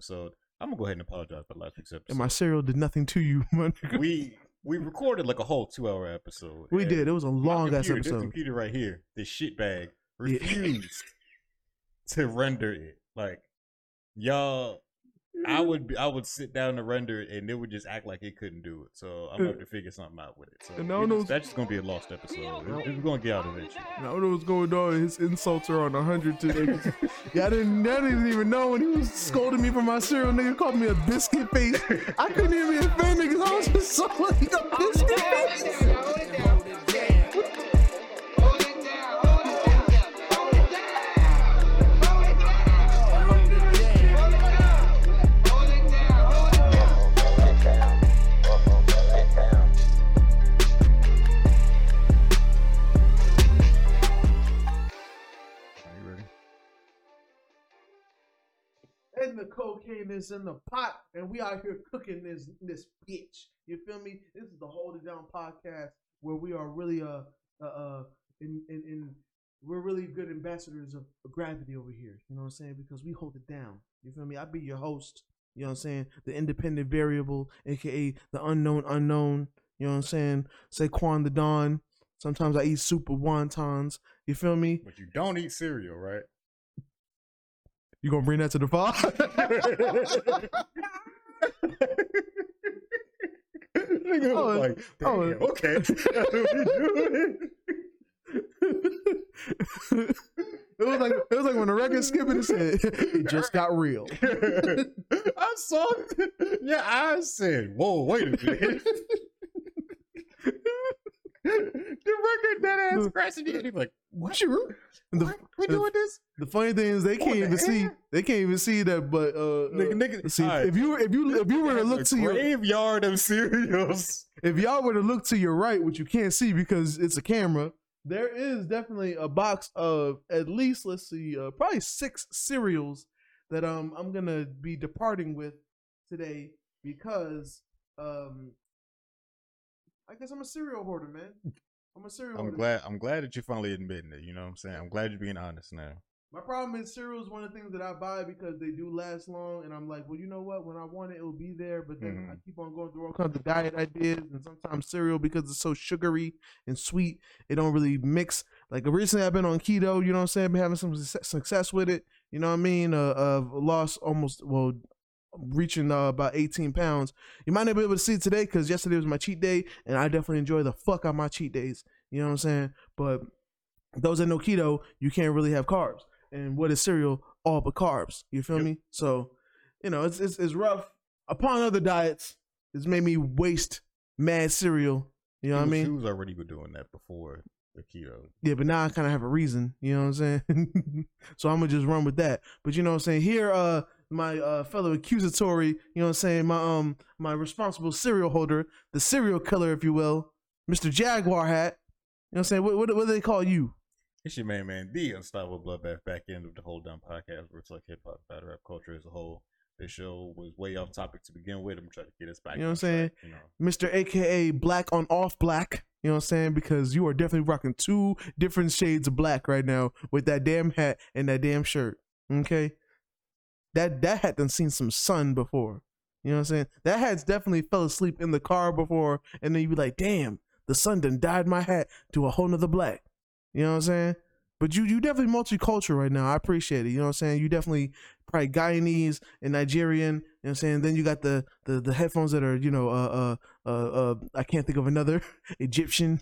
episode. I'm going to go ahead and apologize for last week's episode. And my cereal did nothing to you, man. We recorded like a whole 2-hour episode. We did. It was a long-ass episode. This computer right here, this shitbag, refused to render it. Like, y'all, I would sit down to render it, and it would just act like it couldn't do it. So I'm going to have to figure something out with it. So that's just going to be a lost episode. We're going to get out of it. I don't know what's going on. His insults are on 100 today. Yeah, I didn't even know when he was scolding me for my cereal. Nigga called me a biscuit face. I couldn't even offend niggas. I was just so like a biscuit face. The cocaine is in the pot, and we out here cooking this bitch. You feel me? This is the Hold It Down podcast, where we are really we're really good ambassadors of gravity over here. You know what I'm saying? Because we hold it down. You feel me? I be your host. You know what I'm saying? The independent variable, aka the unknown. You know what I'm saying? Saquon the Don. Sometimes I eat super wontons. You feel me? But you don't eat cereal, right? You gonna bring that to the pod? Okay. It was like when the record skipping and said it just got real. I saw it. Yeah, I said, whoa, wait a minute. The record that ass crashing in, he's like, "What? Sure. What? We doing this?" The funny thing is, they can't even see that. But nigga, see, right. if you were to look to your graveyard of cereals, if y'all were to look to your right, which you can't see because it's a camera, there is definitely a box of at least probably 6 cereals that I'm gonna be departing with today because I guess I'm a cereal hoarder, man. I'm glad that you're finally admitting it. You know what I'm saying? I'm glad you're being honest now. My problem is cereal is one of the things that I buy because they do last long, and I'm like, well, you know what? When I want it, it'll be there. But then I keep on going through all kinds of diet ideas, and sometimes cereal, because it's so sugary and sweet, it don't really mix. Like recently, I've been on keto. You know what I'm saying? I've been having some success with it. You know what I mean? I've lost reaching about 18 pounds. You might not be able to see it today because yesterday was my cheat day, and I definitely enjoy the fuck out of my cheat days. You know what I'm saying? But those that know keto, you can't really have carbs. And what is cereal? All but carbs. You feel me? So, you know, it's rough. Upon other diets, it's made me waste mad cereal. You know what I mean? She was already doing that before the keto. Yeah, but now I kind of have a reason. You know what I'm saying? So I'm going to just run with that. But you know what I'm saying? Here, my fellow accusatory, you know what I'm saying, my responsible cereal holder, the cereal killer, if you will, Mr. Jaguar Hat. You know what I'm saying? What do they call you? It's your man, the Unstoppable Bloodbath back end of the Hold Down Podcast, where it's like hip-hop, battle rap culture as a whole. This show was way off topic to begin with. I'm trying to get us back. You know what I'm saying? You know. Mr. AKA Black on Off Black. You know what I'm saying? Because you are definitely rocking 2 different shades of black right now with that damn hat and that damn shirt. Okay? That hat done seen some sun before. You know what I'm saying? That hat's definitely fell asleep in the car before, and then you be like, damn, the sun done dyed my hat to a whole nother black. You know what I'm saying? But you definitely multicultural right now. I appreciate it. You know what I'm saying? You definitely probably Guyanese and Nigerian. You know what I'm saying? Then you got the headphones that are, you know, I can't think of another, Egyptian.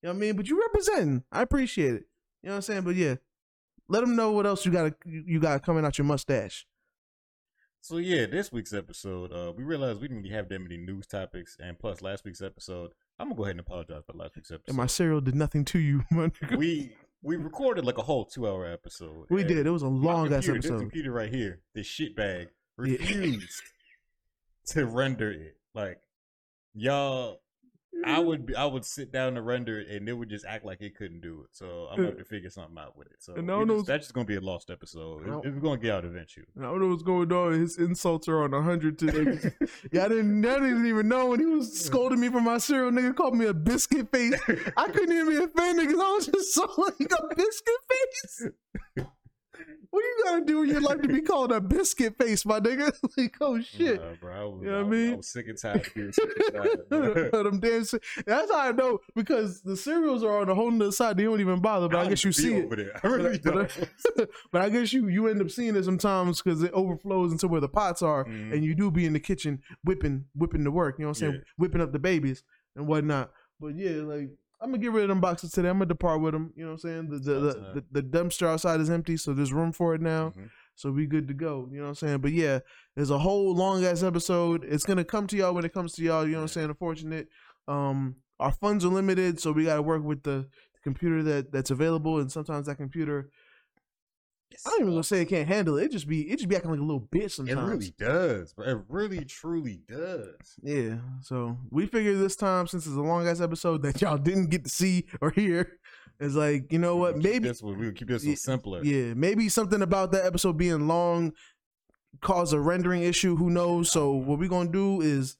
You know what I mean? But you representing. I appreciate it. You know what I'm saying? But yeah. Let them know what else you got coming out your mustache. So yeah, this week's episode, we realized we didn't really have that many news topics, and plus last week's episode, I'm gonna go ahead and apologize for last week's episode. And my cereal did nothing to you, man. We recorded like a whole 2-hour episode. We did. It was a long ass episode. This computer right here, this shitbag, refused to render it. Like, y'all. I would sit down to render it, and it would just act like it couldn't do it. So I'm going to have to figure something out with it. So that's just going to be a lost episode. We're going to get out eventually. I don't know what's going on. His insults are on 100 today. Yeah, I didn't even know when he was scolding me for my cereal. Nigga called me a biscuit face. I couldn't even offend niggas. I was just so like a biscuit face. What do you gotta do in your life to be called a biscuit face, my nigga? Like, oh shit. Nah, bro, you know what I mean? I'm sick and tired of being sick and tired. Them damn shit. That's how I know, because the cereals are on a whole other side. They don't even bother, but I guess you see over it. There. I really don't. But I guess you end up seeing it sometimes because it overflows into where the pots are, mm-hmm. and you do be in the kitchen whipping the work. You know what I'm saying? Yeah. Whipping up the babies and whatnot. But yeah, like. I'm gonna get rid of them boxes today. I'm gonna depart with them. You know what I'm saying? The dumpster outside is empty, so there's room for it now. Mm-hmm. So we good to go. You know what I'm saying? But yeah, there's a whole long ass episode. It's gonna come to y'all when it comes to y'all. You know what I'm saying? Unfortunate. Our funds are limited, so we gotta work with the computer that's available, and sometimes that computer. I don't even gonna say it can't handle it. It just be acting like a little bitch sometimes. It really does, bro. It really truly does. Yeah. So we figured this time, since it's a long ass episode that y'all didn't get to see or hear, it's like, you know what? We'll keep this one simpler. Yeah. Maybe something about that episode being long caused a rendering issue. Who knows? So what we're gonna do is,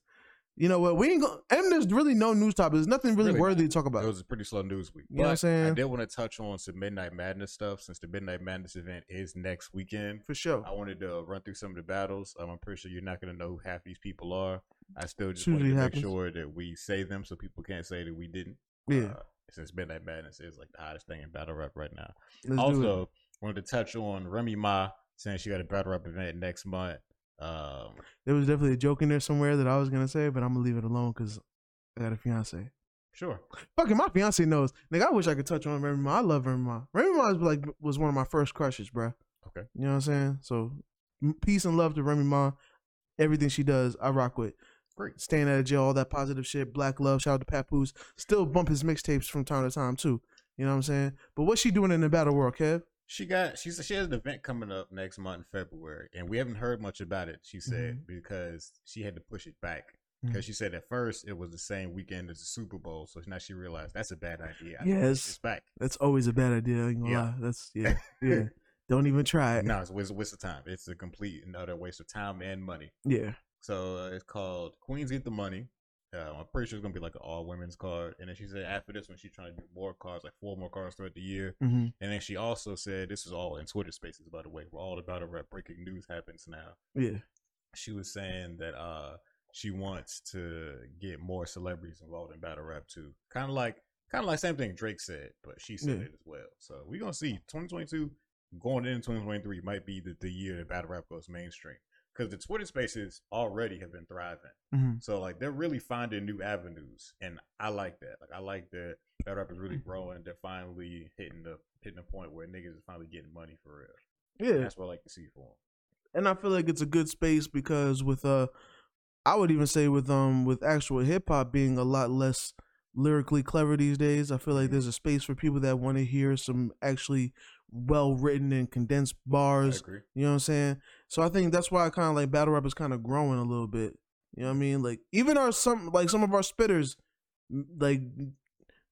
you know what? We ain't gonna. And there's really no news topic. There's nothing really worthy to talk about. It was a pretty slow news week. You know what I'm saying? I did want to touch on some Midnight Madness stuff, since the Midnight Madness event is next weekend. For sure. I wanted to run through some of the battles. I'm pretty sure you're not going to know who half these people are. I still just want to make sure that we say them so people can't say that we didn't. Yeah. Since Midnight Madness is like the hottest thing in battle rap right now. Also, wanted to touch on Remy Ma, saying she got a battle rap event next month. There was definitely a joke in there somewhere that I was gonna say, but I'm gonna leave it alone because I got a fiance. Sure, fucking my fiance knows. Nigga, I wish I could touch on Remy Ma. I love Remy Ma. Remy Ma was one of my first crushes, bro. Okay, you know what I'm saying? So peace and love to Remy Ma. Everything she does, I rock with. Great, staying out of jail, all that positive shit, black love. Shout out to Papoose. Still bump his mixtapes from time to time too. You know what I'm saying? But what's she doing in the battle world, Kev? She has an event coming up next month in February, and we haven't heard much about it, she said, mm-hmm. because she had to push it back. Because she said at first it was the same weekend as the Super Bowl, so now she realized that's a bad idea. Yes, that's always a bad idea. I ain't gonna lie. That's Don't even try it. No, it's a waste of time. It's a complete and utter waste of time and money. Yeah. So it's called Queens Get the Money. I'm pretty sure it's going to be like an all-women's card. And then she said after this one, she's trying to do more cards, like 4 more cards throughout the year. Mm-hmm. And then she also said, this is all in Twitter Spaces, by the way. We're all about it. Breaking news happens now. Yeah. She was saying that she wants to get more celebrities involved in battle rap, too. Kind of like same thing Drake said, but she said it as well. So we're going to see 2022 going into 2023 might be the year that battle rap goes mainstream. Because the Twitter Spaces already have been thriving. Mm-hmm. So, like, they're really finding new avenues. And I like that. Like, I like that that rap is really growing. They're finally hitting the point where niggas is finally getting money for real. Yeah. And that's what I like to see for them. And I feel like it's a good space because with, I would even say with actual hip-hop being a lot less lyrically clever these days, I feel like there's a space for people that want to hear some actually well-written and condensed bars. You know what I'm saying? So I think that's why I kind of like battle rap is kind of growing a little bit. You know what I mean? Like even some of our spitters, like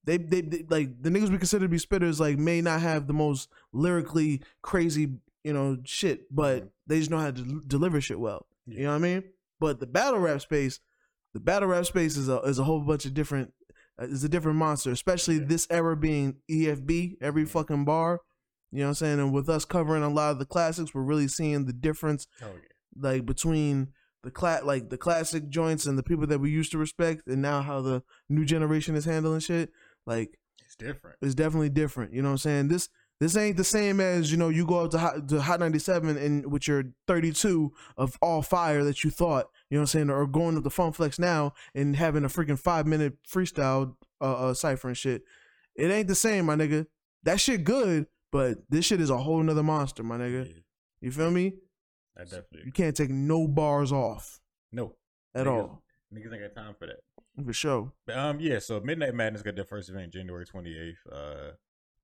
they like the niggas we consider to be spitters, like may not have the most lyrically crazy, you know, shit, but they just know how to deliver shit well. Yeah. You know what I mean? But the battle rap space is a whole bunch of different. It's a different monster, especially this era being EFB every fucking bar. You know what I'm saying? And with us covering a lot of the classics, we're really seeing the difference like between the classic joints and the people that we used to respect and now how the new generation is handling shit. Like it's different. It's definitely different. You know what I'm saying? This ain't the same as, you know, you go up to Hot 97 and with your 32 of all fire that you thought, you know what I'm saying? Or going to the Fun Flex now and having a freaking 5-minute freestyle cypher and shit. It ain't the same, my nigga. That shit good. But this shit is a whole nother monster, my nigga. Yeah. You feel me? I definitely. You can't take no bars off. No. At all. Niggas ain't got time for that. For sure. So Midnight Madness got their first event January 28th.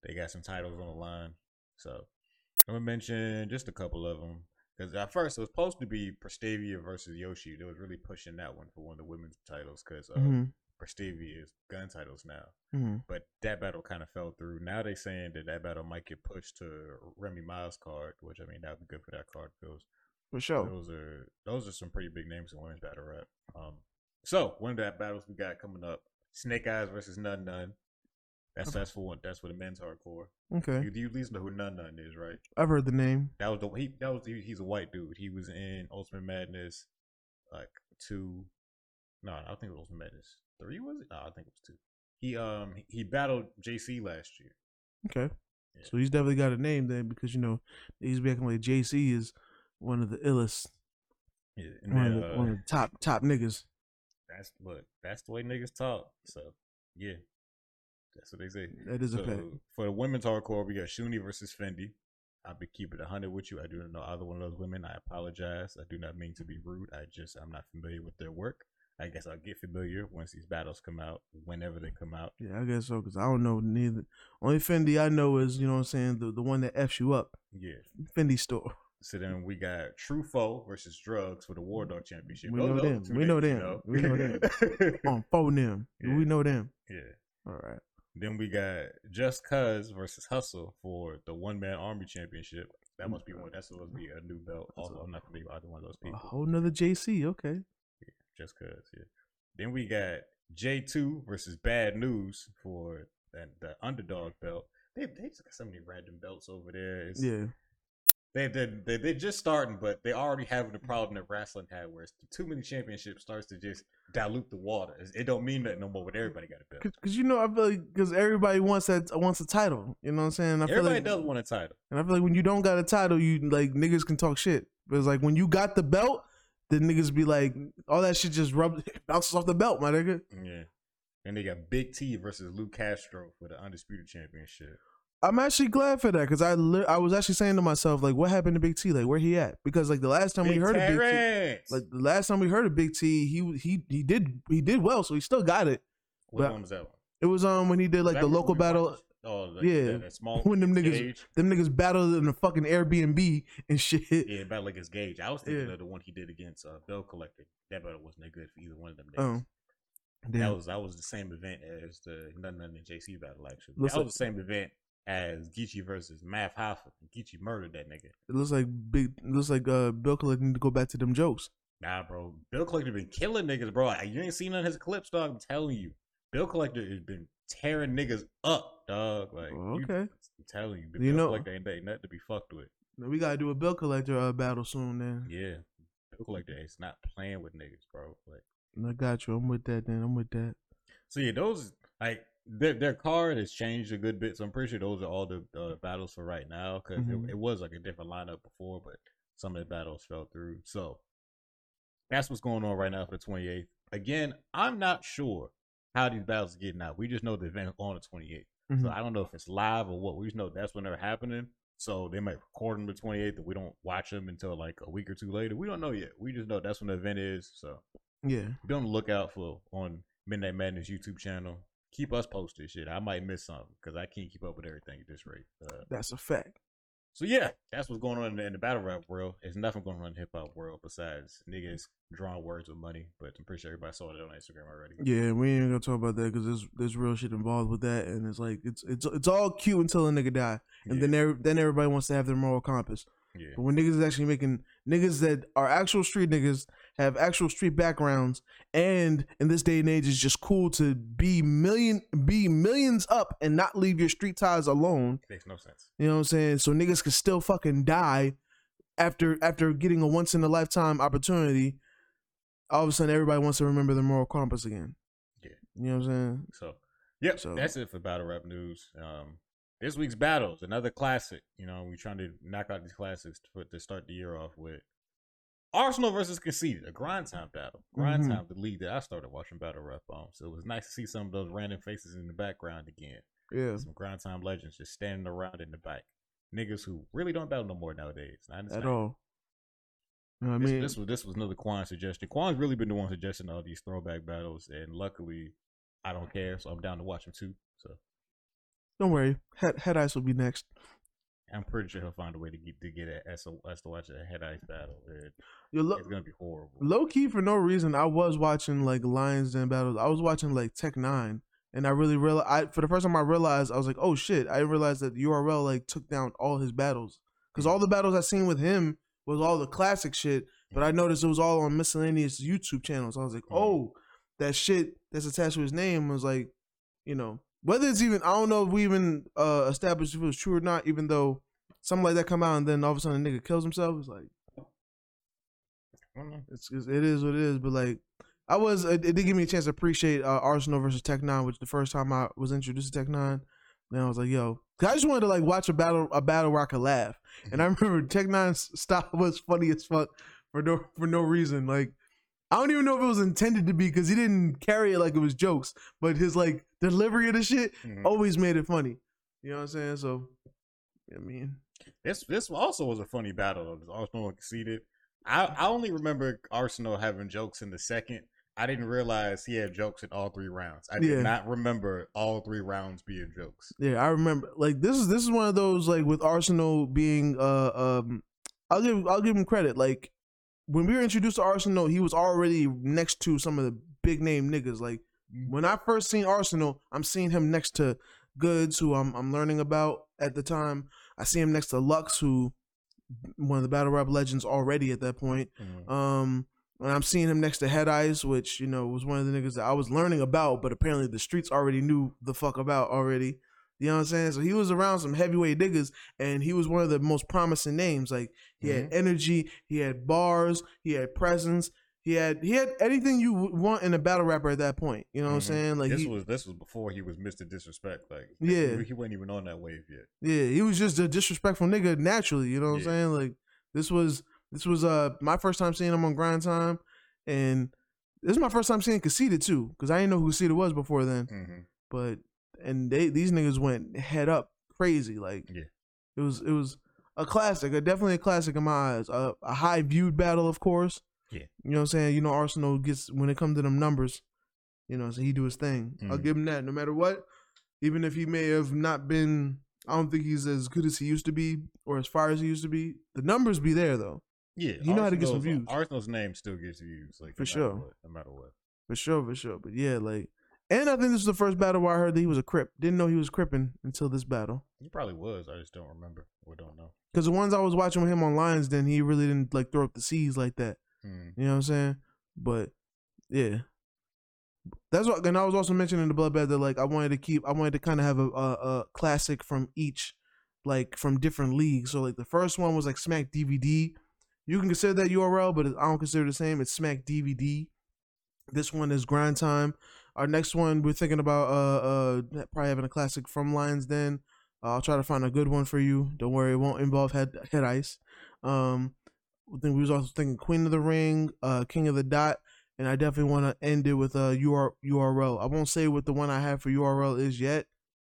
They got some titles on the line. So I'm going to mention just a couple of them. Because at first it was supposed to be Prestavia versus Yoshi. They was really pushing that one for one of the women's titles because Prestavia is gun titles now, but that battle kind of fell through. Now they saying that battle might get pushed to Remy Ma's card, which I mean that would be good for that card because for sure those are some pretty big names in women's battle rap. So one of that battles we got coming up: Snake Eyes versus Nun Nun. That's for the men's hardcore. Okay. You at least know who Nun is, right? I've heard the name. He's a white dude. He was in Ultimate Madness, like 2. No, I think it was Ultimate Madness 3, was it? No, I think it was 2. He battled JC last year. Okay. Yeah. So he's definitely got a name then, because you know he's back like JC is one of the illest. Yeah, and one of the top niggas. That's the way niggas talk. So yeah. That's what they say. That is okay. For the women's hardcore, we got Shuni versus Fendi. I'll be keeping 100 with you. I do not know either one of those women. I apologize. I do not mean to be rude. I'm not familiar with their work. I guess I'll get familiar once these battles come out, whenever they come out. Yeah, I guess so, because I don't know neither. Only Fendi I know is, you know what I'm saying, the one that F's you up. Yeah. Fendi store. So then we got True Foe versus Drugs for the War Dog Championship. We know them. On Foe them. Yeah. We know them. Yeah. All right. Then we got Just Cuz versus Hustle for the One Man Army Championship. That must be one. That's supposed to be a new belt. Also, I'm not familiar with either one of those people. A whole nother JC. Okay. Yeah, Just Cuz. Yeah. Then we got J2 versus Bad News for the underdog belt. They just got so many random belts over there. They're just starting, but they already having the problem that wrestling had, where too many championships starts to just dilute the water. It don't mean nothing no more, but everybody got a belt. Because you know, I feel like because everybody wants a title. You know what I'm saying? Everybody does want a title, and I feel like when you don't got a title, you like niggas can talk shit. But it's like when you got the belt, then niggas be like, all that shit just bounces off the belt, my nigga. Yeah, and they got Big T versus Lou Castro for the Undisputed Championship. I'm actually glad for that, because I was actually saying to myself, like, what happened to Big T? Like, where he at? Because like the last time we heard of Big T, he did well, so he still got it. What one was that one? It was when he did like the local battle. Small when them niggas Gauge. Them niggas battled in the fucking Airbnb and shit. Yeah, battle like his Gauge. I was thinking of the one he did against Bill Collector. That battle wasn't that good for either one of them niggas. That was the same event as the N9ne JC battle actually. That was the same event as Geechee versus Math Hoffa. Geechee murdered that nigga. It looks like Bill Collector need to go back to them jokes. Nah, bro. Bill Collector been killing niggas, bro. You ain't seen none of his clips, dog. I'm telling you. Bill Collector has been tearing niggas up, dog. Like, oh, okay. I'm telling you. Bill Collector ain't nothing to be fucked with. No, we gotta do a Bill Collector battle soon, then. Yeah. Bill Collector is not playing with niggas, bro. Like, I got you. I'm with that, then. I'm with that. So, yeah, those, like, Their card has changed a good bit, so I'm pretty sure those are all the battles for right now, because it was like a different lineup before, but some of the battles fell through. So that's what's going on right now for the 28th. Again, I'm not sure how these battles are getting out. We just know the event on the 28th. Mm-hmm. So I don't know if it's live or what. We just know that's when they're happening. So they might record them the 28th, and we don't watch them until like a week or two later. We don't know yet. We just know that's when the event is. So yeah, be on the lookout for on Midnight Madness YouTube channel. Keep us posted, shit. I might miss something because I can't keep up with everything at this rate. That's a fact. So yeah, that's what's going on in the battle rap world. There's nothing going on in the hip hop world besides niggas drawing words with money. But I'm pretty sure everybody saw that on Instagram already. Yeah, we ain't gonna talk about that because there's real shit involved with that, and it's like it's all cute until a nigga die, and then everybody wants to have their moral compass. Yeah. But when niggas is actually making niggas that are actual street niggas, have actual street backgrounds, and in this day and age it's just cool to be millions up and not leave your street ties alone. Makes no sense. You know what I'm saying? So niggas can still fucking die after getting a once in a lifetime opportunity. All of a sudden everybody wants to remember their moral compass again. Yeah. You know what I'm saying? So yep. So that's it for battle rap news. This week's battles, another classic. You know, we're trying to knock out these classics to start the year off with. Arsenal versus Conceited, a grind time battle. Grind time, the league that I started watching battle rap on. So it was nice to see some of those random faces in the background again. Yeah. Some grind time legends just standing around in the back. Niggas who really don't battle no more nowadays. At all. You know what I mean? This was another Quan suggestion. Quan's really been the one suggesting all these throwback battles, and luckily I don't care, so I'm down to watch them too. So don't worry, Head Ice will be next. I'm pretty sure he'll find a way to get us to watch a Head Ice battle. It's gonna be horrible. Low key, for no reason, I was watching like Lions Den battles. I was watching like Tech N9ne, and I really realized for the first time I realized I was like, oh shit! I realized that the URL like took down all his battles, because all the battles I seen with him was all the classic shit. But I noticed it was all on miscellaneous YouTube channels. I was like, oh, that shit that's attached to his name was like, you know. whether it's even, I don't know if we even established if it was true or not, even though something like that come out and then all of a sudden a nigga kills himself. It's like, I don't know. It is what it is, but like, it did give me a chance to appreciate Arsenal versus Tech N9ne, which the first time I was introduced to Tech N9ne, then I was like, yo, I just wanted to like watch a battle where I could laugh. And I remember Tech N9ne's style was funny as fuck for no reason. Like, I don't even know if it was intended to be, because he didn't carry it like it was jokes, but his like delivery of the shit always made it funny. You know what I'm saying? So, yeah, I mean, this also was a funny battle. Arsenal conceded. I only remember Arsenal having jokes in the second. I didn't realize he had jokes in all three rounds. I did not remember all three rounds being jokes. Yeah, I remember. Like, this is one of those, like, with Arsenal being I'll give him credit. Like, when we were introduced to Arsenal, he was already next to some of the big name niggas. Like, when I first seen Arsenal, I'm seeing him next to Goods, who I'm learning about at the time. I see him next to Lux, who one of the battle rap legends already at that point. And I'm seeing him next to Head Ice, which, you know, was one of the niggas that I was learning about, but apparently the streets already knew the fuck about already. You know what I'm saying? So he was around some heavyweight niggas, and he was one of the most promising names. Like, he had energy, he had bars, he had presence, he had anything you want in a battle rapper at that point. You know what I'm saying? Like, this was before he was Mr. Disrespect. Like, he wasn't even on that wave yet. Yeah, he was just a disrespectful nigga naturally. You know what I'm saying? Like, this was my first time seeing him on Grind Time, and this is my first time seeing Conceited too, because I didn't know who Conceited was before then. But these niggas went head up crazy. Like, it was a classic, definitely a classic in my eyes. A high viewed battle, of course. Yeah, you know what I'm saying. You know, Arsenal gets, when it comes to them numbers, you know, so he do his thing. I'll give him that. No matter what, even if he may have not been, I don't think he's as good as he used to be or as far as he used to be. The numbers be there though. Yeah, you know how to get some views. Arsenal's name still gets views, like, for sure. No matter what. For sure. But yeah, like, and I think this is the first battle where I heard that he was a Crip. Didn't know he was Crippin' until this battle. He probably was. I just don't remember or don't know. Because the ones I was watching with him on Lions Den, he really didn't like throw up the C's like that. You know what I'm saying? But yeah, that's what. And I was also mentioning the bloodbath that, like, I wanted to kind of have a classic from each, like, from different leagues. So like the first one was like Smack DVD. You can consider that URL, but I don't consider it the same. It's Smack DVD. This one is Grind Time. Our next one, we're thinking about probably having a classic from Lions Den. I'll try to find a good one for you. Don't worry, it won't involve Head Ice. I think we was also thinking Queen of the Ring, King of the Dot, and I definitely want to end it with a URL. I won't say what the one I have for URL is yet,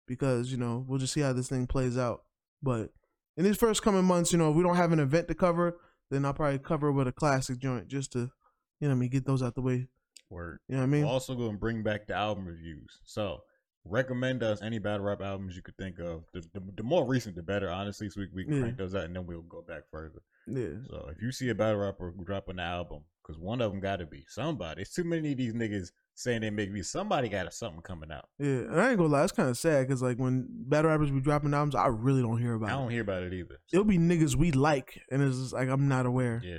because, you know, we'll just see how this thing plays out. But in these first coming months, you know, if we don't have an event to cover, then I'll probably cover with a classic joint just to, you know what I mean, get those out the way. Word. You know what I mean? We're also going to bring back the album reviews. So recommend us any battle rap albums you could think of. The more recent, the better, honestly, so we can crank those out, and then we'll go back further. Yeah. So if you see a battle rapper dropping an album, because one of them got to be somebody. It's too many of these niggas saying they make me. Somebody got something coming out. Yeah, and I ain't gonna lie, it's kind of sad, because like when battle rappers be dropping albums, I really don't hear about it. I don't hear about it either. It'll be niggas we like, and it's just like, I'm not aware. Yeah,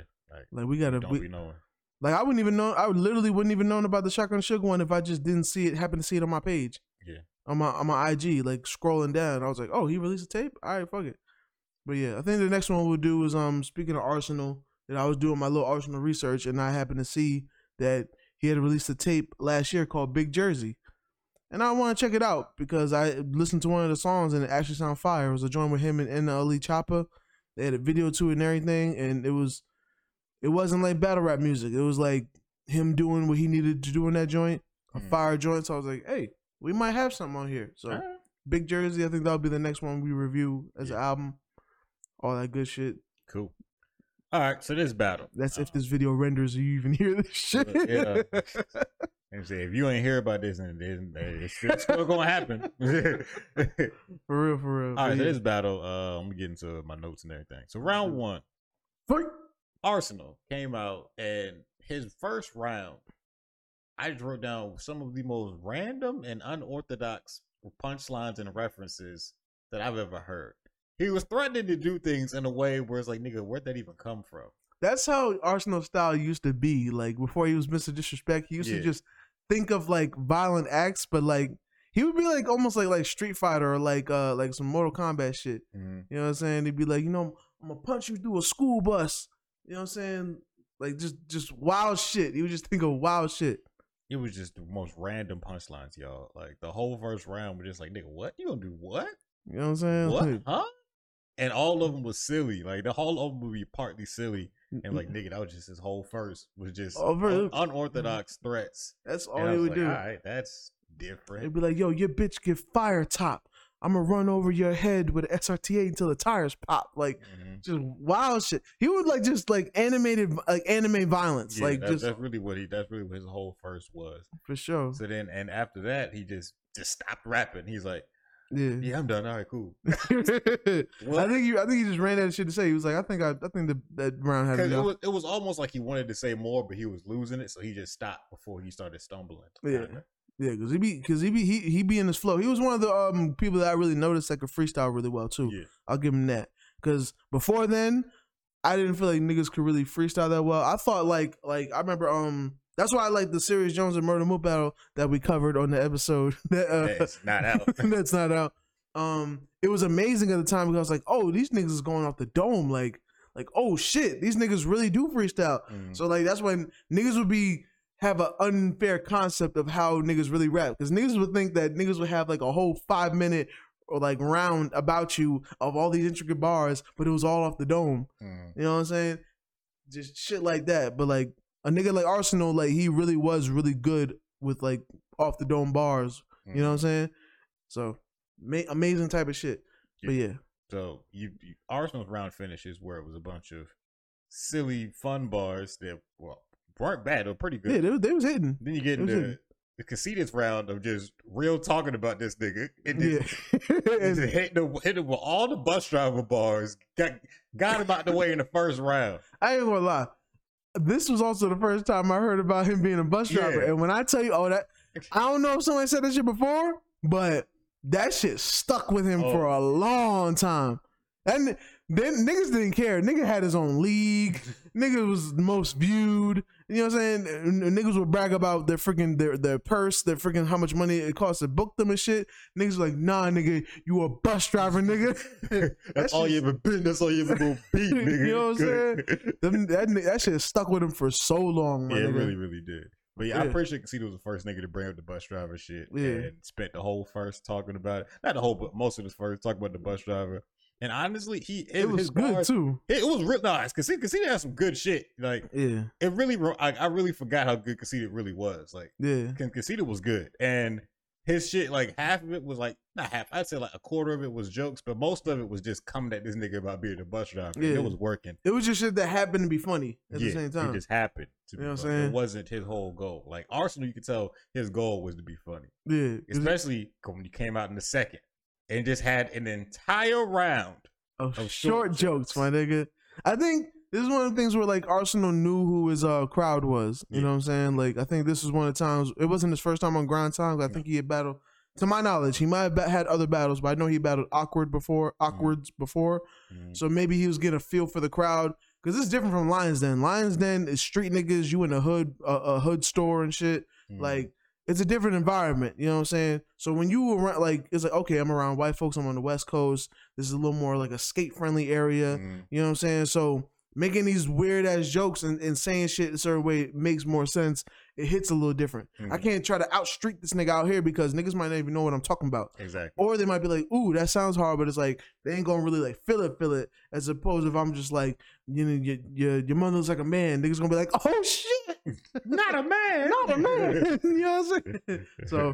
like we gotta be knowing. Like, I wouldn't even know. I literally wouldn't even know about the Shotgun Sugar one if I just didn't see it. Happen to see it on my page. Yeah, on my IG, like scrolling down, I was like, oh, he released a tape. All right, fuck it. But yeah, I think the next one we'll do is speaking of Arsenal, that I was doing my little Arsenal research, and I happened to see that he had released a tape last year called Big Jersey. And I want to check it out because I listened to one of the songs and it actually sounded fire. It was a joint with him and Ali Choppa. They had a video to it and everything. And it wasn't like battle rap music. It was like him doing what he needed to do in that joint, a fire joint. So I was like, hey, we might have something on here. So Big Jersey, I think that'll be the next one we review as an album. All that good shit. Cool. All right, so this battle. That's if this video renders, you even hear this shit. Yeah. And say, if you ain't hear about this, and it's still gonna happen. For real. All right, so this battle. I'm gonna get into my notes and everything. So round one, Arsenal came out, and his first round, I wrote down some of the most random and unorthodox punchlines and references that I've ever heard. He was threatening to do things in a way where it's like, nigga, where'd that even come from? That's how Arsenal style used to be. Like, before he was Mr. Disrespect, he used to just think of, like, violent acts, but, like, He would be like almost like Street Fighter or like some Mortal Kombat shit. Mm-hmm. You know what I'm saying? He'd be like, you know, I'm gonna punch you through a school bus. You know what I'm saying? Like just wild shit. He would just think of wild shit. It was just the most random punchlines, y'all. Like the whole first round was just like, nigga, what? You gonna do what? You know what I'm saying? What? Like, huh? And all of them was silly. Like the whole of them would be partly silly. And like, nigga, that was just his whole first was just unorthodox threats. That's all he would do. All right, that's different. It'd be like, yo, your bitch get fire top. I'm gonna run over your head with an SRTA until the tires pop. Like, just wild shit. He would like just like animated like anime violence. Yeah, like that's really what his whole first was. For sure. So then and after that he just stopped rapping. He's like, Yeah, I'm done. All right, cool. I think he just ran out of shit to say. He was like, I think that round had enough. It was almost like he wanted to say more, but he was losing it, so he just stopped before he started stumbling. Yeah, because he be in his flow. He was one of the people that I really noticed that could freestyle really well too. Yeah. I'll give him that. Because before then, I didn't feel like niggas could really freestyle that well. I thought like I remember that's why I like the Sirius Jones and Murda Mook battle that we covered on the episode. That's not out. It was amazing at the time because I was like, oh, these niggas is going off the dome. Like oh shit, these niggas really do freestyle. Mm-hmm. So like that's when niggas would have an unfair concept of how niggas really rap. Because niggas would think that niggas would have like a whole 5 minute or like round about you of all these intricate bars, but it was all off the dome. Mm-hmm. You know what I'm saying? Just shit like that. But like, a nigga like Arsenal, like he really was really good with like off the dome bars. You know what I'm saying? So amazing type of shit. Yeah. But yeah. So Arsenal's round finishes where it was a bunch of silly fun bars that weren't bad. They were pretty good. Yeah, they was hitting. Then you get into the Conceited's round of just real talking about this nigga. And just hit him with all the bus driver bars. Got him out the way in the first round. I ain't gonna lie. This was also the first time I heard about him being a bus driver. And when I tell you, I don't know if somebody said that shit before, but that shit stuck with him for a long time. And then niggas didn't care. Nigga had his own league. Nigga was most viewed. You know what I'm saying? Niggas would brag about their freaking their purse, their freaking how much money it cost to book them and shit. Niggas were like, nah, nigga, you a bus driver, nigga. That's all you ever been. That's all you ever gonna be, nigga. You know what I'm saying? That shit stuck with him for so long, man. Yeah, it really, really did. But yeah, I appreciate Conceited was the first nigga to bring up the bus driver shit and spent the whole first talking about it. Not the whole, but most of his first talking about the bus driver. And honestly, it was good bars, too. It was real nice because Conceited had some good shit. Like, it really, I really forgot how good Conceited really was. Like, Conceited was good, and his shit, like half of it was like not half. I'd say like a quarter of it was jokes, but most of it was just coming at this nigga about being a bus driver. Yeah. And it was working. It was just shit that happened to be funny at the same time. It just happened to be. You know what I'm saying? It wasn't his whole goal. Like Arsenal, you could tell his goal was to be funny. Yeah, especially when you came out in the second. And just had an entire round of short jokes, my nigga. I think this is one of the things where like Arsenal knew who his crowd was. You know what I'm saying? Like I think this is one of the times. It wasn't his first time on Grind Time. I think he had battled. To my knowledge, he might have had other battles, but I know he battled awkwards before. Mm-hmm. So maybe he was getting a feel for the crowd because this is different from Lions Den. Lions Den is street niggas. You in a hood store and shit. Mm-hmm. Like. It's a different environment, you know what I'm saying? So when you were around, like, it's like, okay, I'm around white folks, I'm on the West Coast, this is a little more like a skate-friendly area, you know what I'm saying? So making these weird-ass jokes and saying shit a certain way makes more sense. It hits a little different. I can't try to out-street this nigga out here because niggas might not even know what I'm talking about. Exactly. Or they might be like, ooh, that sounds hard, but it's like, they ain't gonna really, like, feel it, as opposed if I'm just like, you know, your mother looks like a man, niggas gonna be like, oh, shit! Not a man. You know what I'm saying? So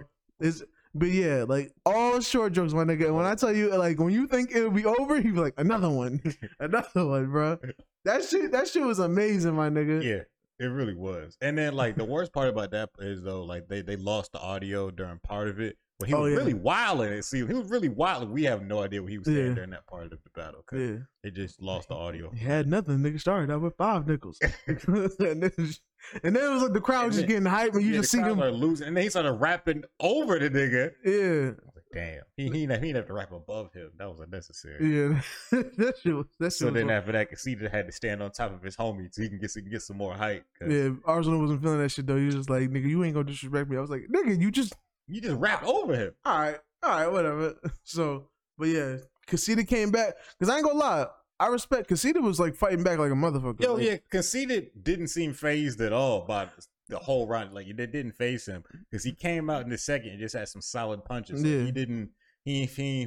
but yeah, like all short jokes, my nigga. When I tell you, like when you think it'll be over, you be like, another one, bro. That shit was amazing, my nigga. Yeah, it really was. And then like the worst part about that is though, like they lost the audio during part of it. But he was really wilding. It seemed he was really wilding. We have no idea what he was saying during that part of the battle. Cause they just lost the audio. He had nothing. Nigga started out with 5 nickels, and then it was like the crowd was just getting hype, and you just see them losing. And then he started rapping over the nigga. Yeah. I was like, damn. He didn't have to rap above him. That was unnecessary. Yeah. That shit was after that, Conceited had to stand on top of his homie so he can get some more hype. Yeah. Arsenal wasn't feeling that shit though. He was just like, nigga, you ain't gonna disrespect me. I was like, nigga, you just. You just rapped over him. All right, whatever. So, but yeah, Conceited came back. Because I ain't gonna lie, I respect Conceited was like fighting back like a motherfucker. Yo, like, yeah, Conceited didn't seem phased at all by the whole round. Like, it didn't phase him because he came out in the second and just had some solid punches. Yeah. Like, he didn't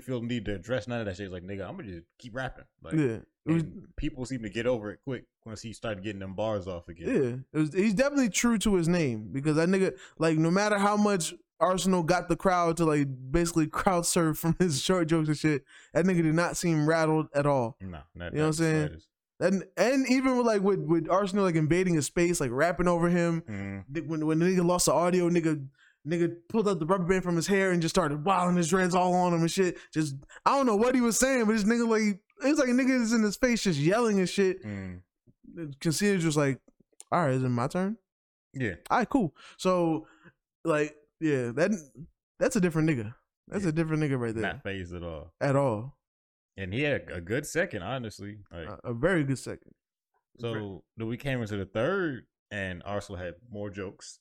feel the need to address none of that shit. He's like, nigga, I'm gonna just keep rapping. Like, yeah. People seem to get over it quick once he started getting them bars off again. Yeah, he's definitely true to his name, because that nigga, like, no matter how much Arsenal got the crowd to like basically crowd surf from his short jokes and shit, that nigga did not seem rattled at all. No, not, you know what I'm saying? Slightest. And even with like with Arsenal like invading his space, like rapping over him. Mm. When the nigga lost the audio, nigga pulled out the rubber band from his hair and just started wilding his dreads all on him and shit. Just, I don't know what he was saying, but this nigga like, it was like a nigga is in his face just yelling and shit. Mm. Conceited just like, all right, is it my turn? Yeah. All right, cool. So, like, yeah, that's a different nigga. That's a different nigga right there. Not phased at all. At all. And he had a good second, honestly. Like, a very good second. So we came into the third, and Arsenal had more jokes,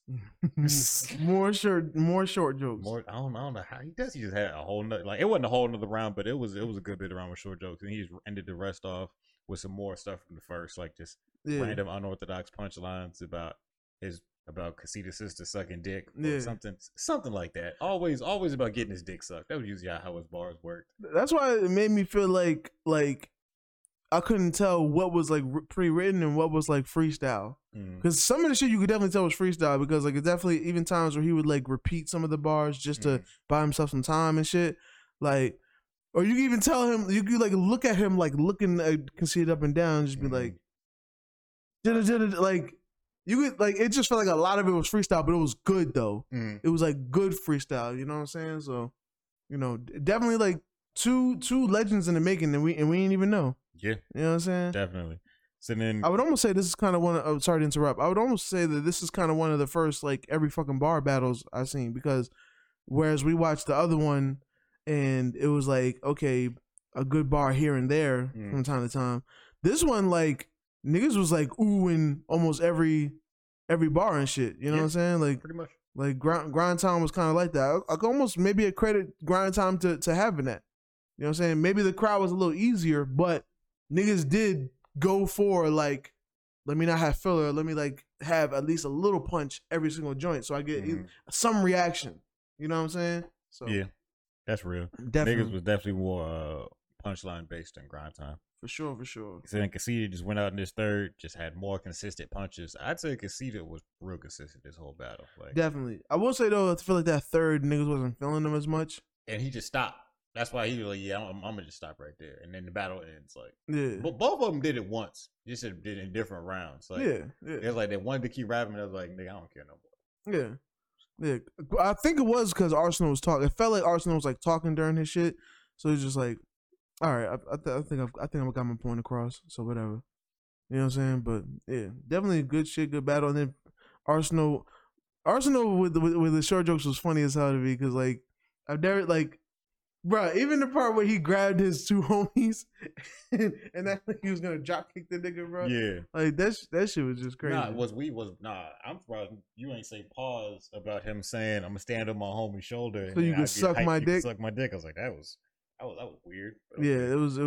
more short jokes. More, I don't know how he does. He just had a whole nother, like, it wasn't a whole nother round, but it was a good bit of round with short jokes, and he just ended the rest off with some more stuff from the first, like just random unorthodox punchlines about Conceited sister sucking dick or something like that. Always about getting his dick sucked. That was usually how his bars worked. That's why it made me feel like I couldn't tell what was like pre-written and what was like freestyle. Because some of the shit you could definitely tell was freestyle, because like it definitely even times where he would like repeat some of the bars just to buy himself some time and shit. Like, or you could even tell him, you could like look at him like looking Conceited up and down and just be like, like, you could like, it just felt like a lot of it was freestyle, but it was good though. It was like good freestyle, you know what I'm saying? So, you know, definitely like two legends in the making, and we didn't even know. Yeah, you know what I'm saying? Definitely. So then, I would almost say this is kind of one. Sorry to interrupt. I would almost say that this is kind of one of the first like every fucking bar battles I've seen, because whereas we watched the other one and it was like, okay, a good bar here and there from time to time. This one, like, niggas was like ooh in almost every bar and shit. You know what I'm saying? Like, pretty much. Like Grind Time was kind of like that. I almost maybe a credit Grind Time to having that. You know what I'm saying? Maybe the crowd was a little easier, but niggas did go for like, let me not have filler. Let me like have at least a little punch every single joint, so I get some reaction. You know what I'm saying? So yeah, that's real. Definitely. Niggas was definitely more punchline based than Grind Time. For sure. So then Conceited just went out in this third, just had more consistent punches. I'd say Conceited was real consistent this whole battle. Like, definitely. I will say though, I feel like that third niggas wasn't feeling him as much, and he just stopped. That's why he was like, yeah, I'm gonna just stop right there, and then the battle ends. Like, yeah. But both of them did it once. Just did it in different rounds. Like, yeah. It was like they wanted to keep rapping, and I was like, nigga, I don't care no more. Yeah. I think it was because Arsenal was talking. It felt like Arsenal was like talking during his shit, so he's just like, all right, I think I got my point across, so whatever. You know what I'm saying? But yeah, definitely good shit, good battle. And then Arsenal with the short jokes was funny as hell to me, because like I've never like, bro, even the part where he grabbed his two homies and that like, he was gonna drop kick the nigga, bro. Yeah, like that shit was just crazy. I'm surprised you ain't say pause about him saying I'm gonna stand on my homie's shoulder so you can suck my dick. Suck my dick. I was like, that was weird. Bro. Yeah, it was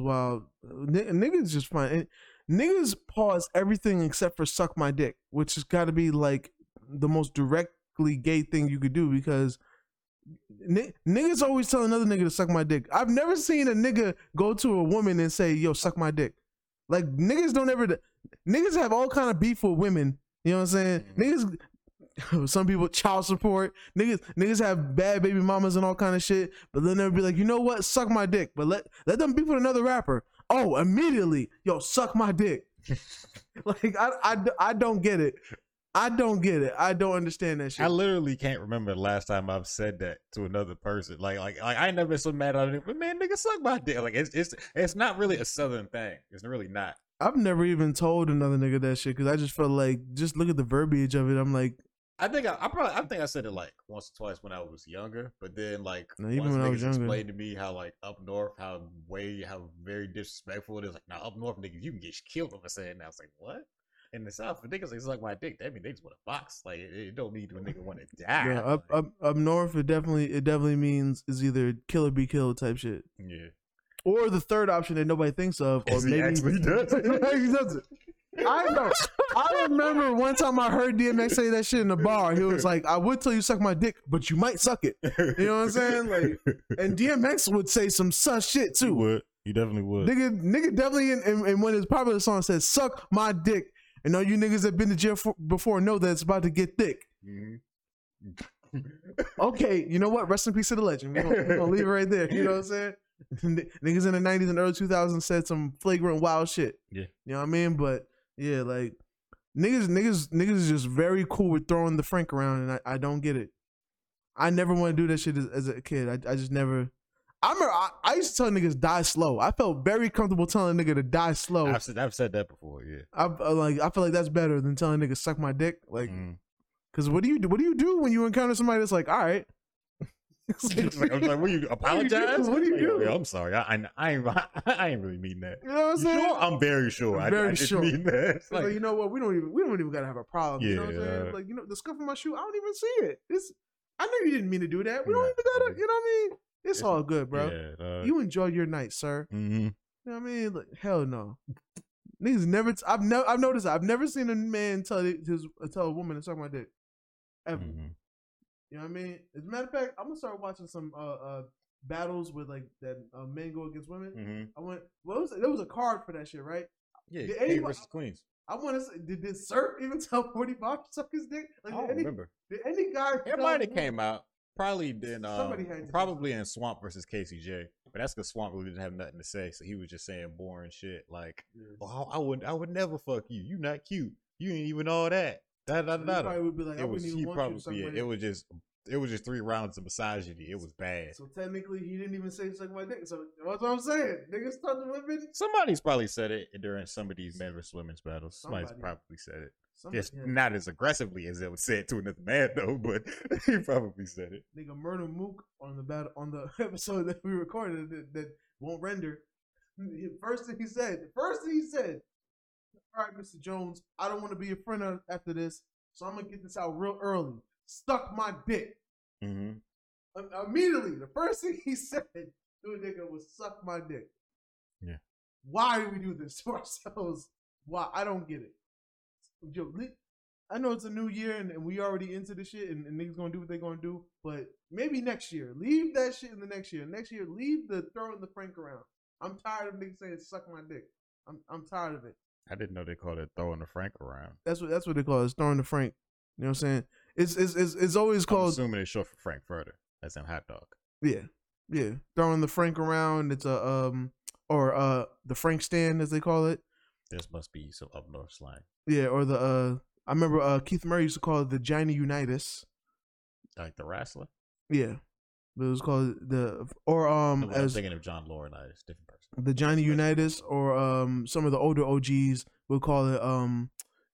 wild. Niggas just fine. Niggas pause everything except for suck my dick, which has got to be like the most directly gay thing you could do, because niggas always tell another nigga to suck my dick. I've never seen a nigga go to a woman and say, yo, suck my dick. Like, niggas don't ever. Niggas have all kind of beef with women. You know what I'm saying? Niggas. Some people child support, niggas have bad baby mamas and all kind of shit, but then they'll be like, you know what, suck my dick, but let them be with another rapper. Oh, immediately, yo, suck my dick. Like, I don't get it. I don't understand that shit. I literally can't remember the last time I've said that to another person. Like I ain't never been so mad at it, but man, nigga, suck my dick. Like, it's not really a Southern thing. It's really not. I've never even told another nigga that shit, because I just felt like, just look at the verbiage of it. I'm like, I think I said it like once or twice when I was younger, but then like even when I was younger, explained to me how like up north, how very disrespectful it is. Like, now up north niggas, you can get killed over saying that. I was like, what? in the South, if niggas like suck my dick, that mean they just want to box. Like it don't mean a nigga want to die. Yeah, up north, it definitely means is either kill or be killed type shit. Yeah. Or the third option that nobody thinks of, or maybe he actually does. I know. I remember one time I heard DMX say that shit in the bar. He was like, "I would tell you suck my dick, but you might suck it." You know what I'm saying? Like, and DMX would say some suck shit too. He would. He definitely would. Nigga definitely. And when his popular song says "suck my dick," and all you niggas that been to jail before know that it's about to get thick. Mm-hmm. Okay, you know what? Rest in peace to the legend. We're gonna leave it right there. You know what I'm saying? Niggas in the 90s and early 2000s said some flagrant wild shit. Yeah, you know what I mean? But yeah, like niggas is just very cool with throwing the Frank around, and I don't get it. I never want to do that shit as a kid. I just never. I used to tell niggas die slow. I felt very comfortable telling a nigga to die slow. I've said that before. Yeah, I feel like that's better than telling niggas suck my dick. Like, because what do you do when you encounter somebody that's like, all right. I was like, what you apologize? What do you do? I'm sorry. I ain't really mean that. You know what I'm saying? Sure? I'm very sure. I didn't mean that. It's like, you know what? We don't even gotta have a problem. Yeah. You know what I'm saying? Like, you know, the scuff on my shoe, I don't even see it. I know you didn't mean to do that. We don't even gotta. You know what I mean? It's all good, bro. Yeah, you enjoy your night, sir. Mm-hmm. You know what I mean? Like, hell no. Niggas never. I've noticed. I've never seen a man tell a woman to suck my dick. Ever. Mm-hmm. You know what I mean? As a matter of fact, I'm gonna start watching some battles with like that men go against women. Mm-hmm. I went. Well, there was a card for that shit, right? Yeah, K versus Queens. I want to say, did Surf even tell 40 Bob to suck his dick? Like, I don't remember. Did any guy? Everybody came out probably then. Probably in Swamp versus KCJ, but that's because Swamp really didn't have nothing to say, so he was just saying boring shit like, "Oh, I would never fuck you. You not cute. You ain't even all that." It was just 3 rounds of misogyny. It was bad. So technically, he didn't even say suck my dick. So that's what I'm saying. Niggas talk to women. Somebody's probably said it during some of these men versus women's battles. Somebody's probably said it. Just not as aggressively as it was said to another man though, but he probably said it. Nigga, Murda Mook on the episode that we recorded that won't render. The first thing he said. All right, Mr. Jones, I don't want to be your friend after this, so I'm going to get this out real early. Stuck my dick. Mm-hmm. Immediately, the first thing he said to a nigga was, suck my dick. Yeah. Why do we do this to ourselves? Why? I don't get it. I know it's a new year, and we already into the shit, and niggas going to do what they're going to do, but maybe next year. Leave that shit in the next year. Next year, leave the throwing the Frank around. I'm tired of niggas saying, suck my dick. I'm tired of it. I didn't know they called it throwing the Frank around. That's what they call it. It's throwing the Frank. You know what I'm saying? It's always called. I'm assuming it's short for Frankfurter. That's in hot dog. Yeah, yeah. Throwing the Frank around. It's a or the Frank stand as they call it. This must be some up north slang. Yeah, or the I remember Keith Murray used to call it the Johnny Unitas. Like the wrestler. Yeah, but it was called the I was thinking of John Laurinaitis, different person. The Johnny Unitas, or some of the older OGs would call it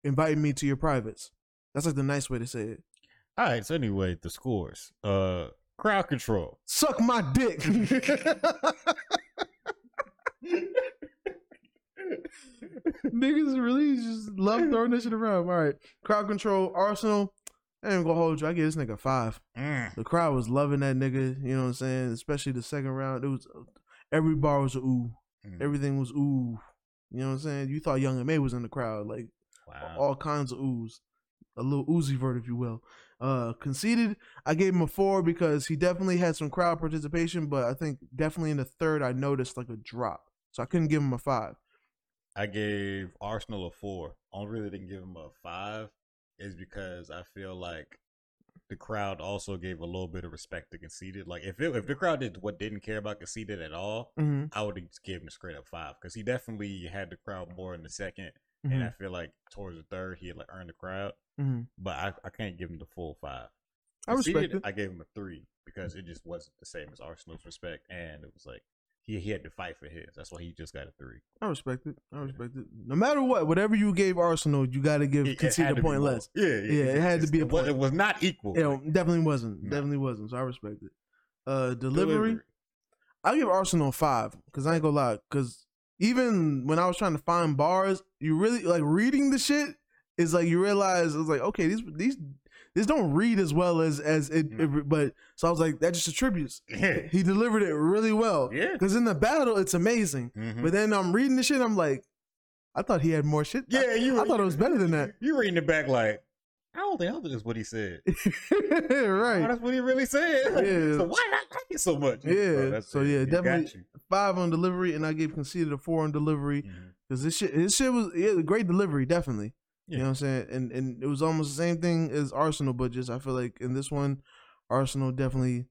inviting me to your privates. That's like the nice way to say it. All right, so anyway, the scores. Crowd control. Suck my dick. Niggas really just love throwing that shit around. All right, crowd control, Arsenal. I ain't gonna hold you. I gave this nigga 5. The crowd was loving that nigga. You know what I'm saying? Especially the second round. It was... Every bar was a ooh. Everything was ooh. You know what I'm saying? You thought Young and May was in the crowd. Like, wow. All kinds of oohs. A little Uzi Vert, if you will. Conceited, I gave him a 4 because he definitely had some crowd participation, but I think definitely in the third, I noticed like a drop. So I couldn't give him a 5. I gave Arsenal a 4. I really didn't give him a 5 is because I feel like the crowd also gave a little bit of respect to Conceited. Like if the crowd didn't care about Conceited at all, mm-hmm. I would give him a straight up 5 because he definitely had the crowd more in the second, mm-hmm. and I feel like towards the third he had like earned the crowd. Mm-hmm. But I can't give him the full 5. Conceited, I respect it. I gave him a 3 because it just wasn't the same as Arsenal's respect, and it was like he had to fight for his. That's why he just got a 3. I respect it. I respect it. No matter what, whatever you gave Arsenal, you got to give Conceited a point less. Yeah. It had to be a point. It was not equal. It definitely wasn't. No. Definitely wasn't. So I respect it. Delivery. I give Arsenal 5 because I ain't gonna lie. Because even when I was trying to find bars, you really like reading the shit. it's like you realize, it's like, okay, these don't read as well as it, it, but so I was like, that just attributes. Yeah. He delivered it really well. Yeah. Because in the battle, it's amazing. Mm-hmm. But then I'm reading the shit, I'm like, I thought he had more shit. Yeah, I thought it was better than that. You reading it back like, I don't think that's what he said. Right. Oh, that's what he really said. Yeah. So why not like it so much? Yeah. Oh, so yeah, definitely 5 on delivery, and I gave Conceited a 4 on delivery. Because this shit was great delivery, definitely. Yeah. You know what I'm saying? And it was almost the same thing as Arsenal, but just I feel like in this one, Arsenal definitely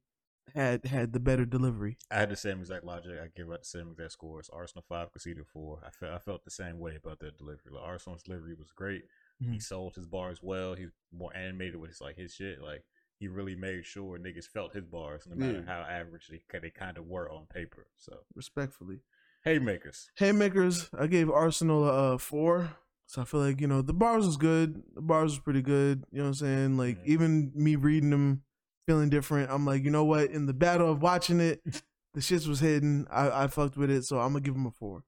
had the better delivery. I had the same exact logic. I gave out the same exact scores. Arsenal 5, Conceited 4. I felt the same way about that delivery. Like, Arsenal's delivery was great. He sold his bars well. He's more animated with his shit. Like, he really made sure niggas felt his bars, no matter how average they kind of were on paper. So respectfully, Haymakers. I gave Arsenal a 4. So I feel like, you know, the bars was good. The bars was pretty good. You know what I'm saying? Like, even me reading them, feeling different. I'm like, you know what? In the battle of watching it, the shits was hidden. I fucked with it, so I'm gonna give him a 4.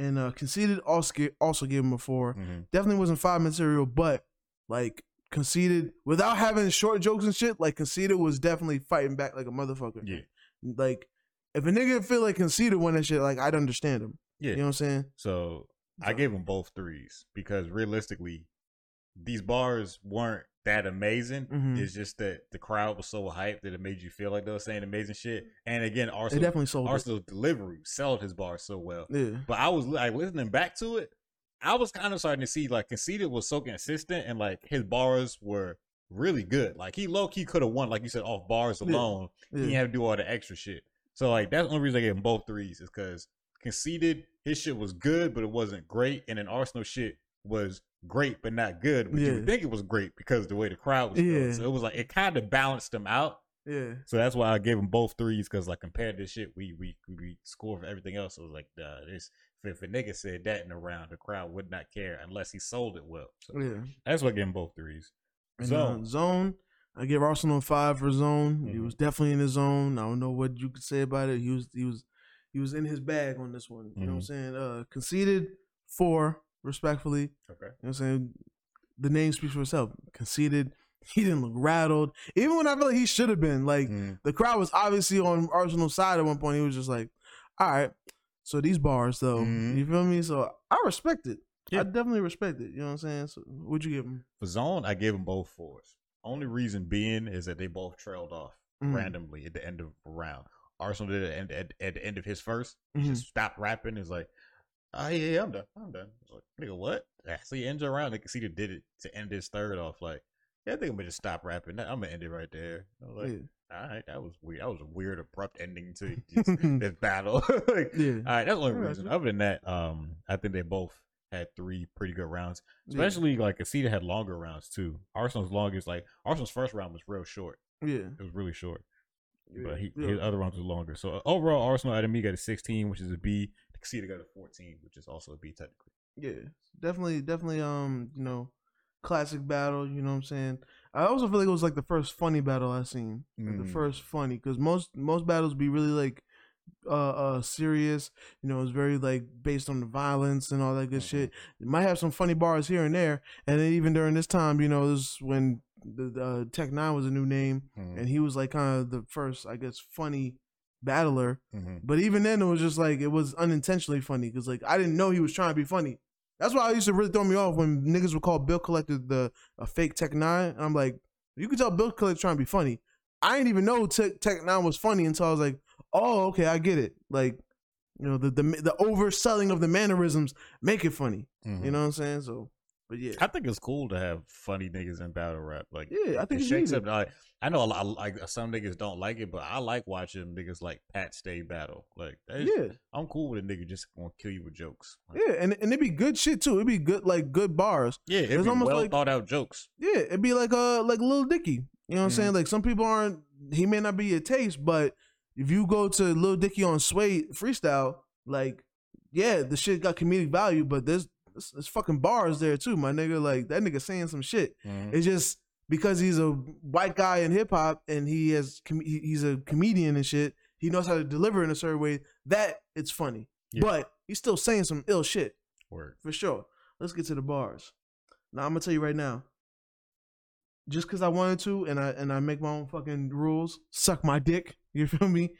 And Conceited also gave him a 4. Mm-hmm. Definitely wasn't 5 material, but like Conceited, without having short jokes and shit, like Conceited was definitely fighting back like a motherfucker. Yeah. Like, if a nigga feel like Conceited won that shit, like, I'd understand him. Yeah. You know what I'm saying? So I gave him both 3s because realistically, these bars weren't that amazing. Mm-hmm. It's just that the crowd was so hyped that it made you feel like they were saying amazing shit. And again, Arsenal's delivery sold his bar so well. Yeah. But I was like, listening back to it, I was kind of starting to see like Conceited was so consistent and like his bars were really good. Like, he low key could have won, like you said, off bars alone. Yeah. He didn't have to do all the extra shit. So like, that's the only reason I gave him both 3s is because Conceited, his shit was good, but it wasn't great. And then Arsenal shit was great but not good, but you would think it was great because the way the crowd was going. So it was like it kind of balanced them out. Yeah. So that's why I gave them both 3s, because like compared to this shit we score for everything else. So it was like, this if a nigga said that in a round, the crowd would not care unless he sold it well. So that's why I gave him both 3s. And Zone, I gave Arsenal 5 for Zone. Mm-hmm. He was definitely in his zone. I don't know what you could say about it. He was in his bag on this one. You know what I'm saying? Conceited 4. Respectfully, okay. You know what I'm saying? The name speaks for itself. Conceited, he didn't look rattled. Even when I feel like he should have been, like the crowd was obviously on Arsenal's side at one point. He was just like, all right, so these bars though, you feel me? So I respect it. Yeah. I definitely respect it. You know what I'm saying? So what'd you give him? For Zone, I gave him both 4s. Only reason being is that they both trailed off randomly at the end of the round. Arsenal did it at the end of his first. He just stopped rapping. It's like, oh, yeah, I'm done. I was like, nigga, what? So you end your round. They Conceited did it to end this third off. Like, yeah, I think I'm gonna just stop rapping. I'm gonna end it right there. I was like, all right, that was weird. That was a weird, abrupt ending to this battle. Like, all right, that's the only reason. Other than that, I think they both had 3 pretty good rounds. Especially like Conceited had longer rounds too. Arsenal's longest, like Arsenal's first round was real short. Yeah, it was really short. Yeah. But his other rounds were longer. So overall, Arsenal out of me got a 16, which is a B. Conceited got a 14, which is also a B technically. Yeah, definitely. You know, classic battle. You know what I'm saying? I also feel like it was like the first funny battle I seen. Like the first funny, because most battles be really like serious. You know, it's very like based on the violence and all that good shit. It might have some funny bars here and there. And then even during this time, you know, this is when the Tech N9ne was a new name, and he was like kind of the first, I guess, funny battler. But even then, it was just like, it was unintentionally funny, because like I didn't know he was trying to be funny. That's why I used to really throw me off when niggas would call Bill Collector a fake Tech N9ne. And I'm like, you can tell Bill Collector trying to be funny. I didn't even know Tech N9ne was funny until I was like, oh, okay, I get it. Like, you know, the overselling of the mannerisms make it funny. You know what I'm saying? So, but yeah, I think it's cool to have funny niggas in battle rap. Like, yeah, I think it's easy. Like, I know a lot, like some niggas don't like it, but I like watching niggas like Pat Stay battle. Like, I'm cool with a nigga just gonna kill you with jokes. Like, yeah, and it'd be good shit too. It'd be good, like good bars. Yeah, it'd be almost well like, thought out jokes. Yeah, it'd be like Lil Dicky. You know what I'm saying? Like, some people aren't. He may not be your taste, but if you go to Lil Dicky on Sway freestyle, like, yeah, the shit got comedic value, but there's fucking bars there too, my nigga. Like, that nigga saying some shit. It's just because he's a white guy in hip hop and he's a comedian and shit. He knows how to deliver in a certain way that it's funny, but he's still saying some ill shit. Word. For sure. Let's get to the bars. Now I'm gonna tell you right now. Just because I wanted to, and I make my own fucking rules, suck my dick. You feel me?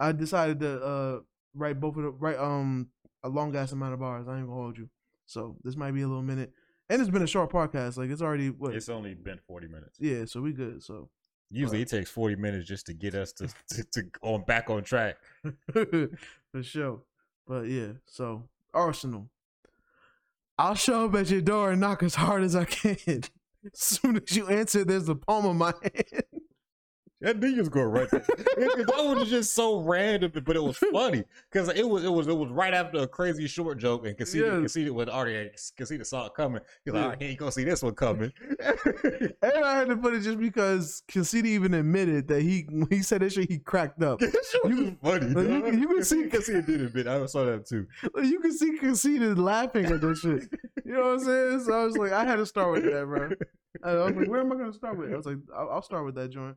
I decided to write both of the a long ass amount of bars. I ain't gonna hold you. So this might be a little minute, and it's been a short podcast. Like it's already what? It's only been 40 minutes. Yeah, so we good. So. Usually it takes 40 minutes just to get us to on back on track. For sure. But yeah, so Arsenal. I'll show up at your door and knock as hard as I can. As soon as you answer, there's a poem in my hand. That nigga's going right there. That was just so random, but it was funny. Because it was right after a crazy short joke, and Conceited with already Conceited saw it coming. He's like, I ain't gonna see this one coming. And I had to put it just because Conceited even admitted that he said that shit, he cracked up. That shit was funny. Like, you can see Conceited did admit. I saw that too. Like, you can see Conceited laughing at that shit. You know what I'm saying? So I was like, I had to start with that, bro. I was like, where am I gonna start with? I was like, I'll start with that joint.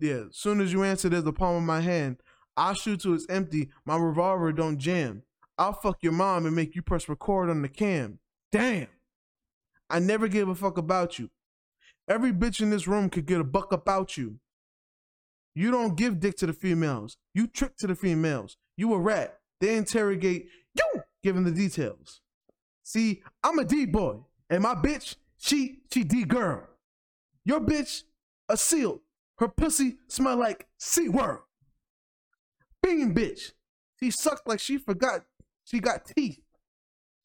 Yeah, soon as you answer, there's the palm of my hand. I'll shoot till it's empty. My revolver don't jam. I'll fuck your mom and make you press record on the cam. Damn. I never gave a fuck about you. Every bitch in this room could get a buck about you. You don't give dick to the females. You trick to the females. You a rat. They interrogate you, giving the details. See, I'm a D-boy, and my bitch, she D-girl. Your bitch, a seal. Her pussy smell like C-word. Bean bitch. She sucked like she forgot she got teeth.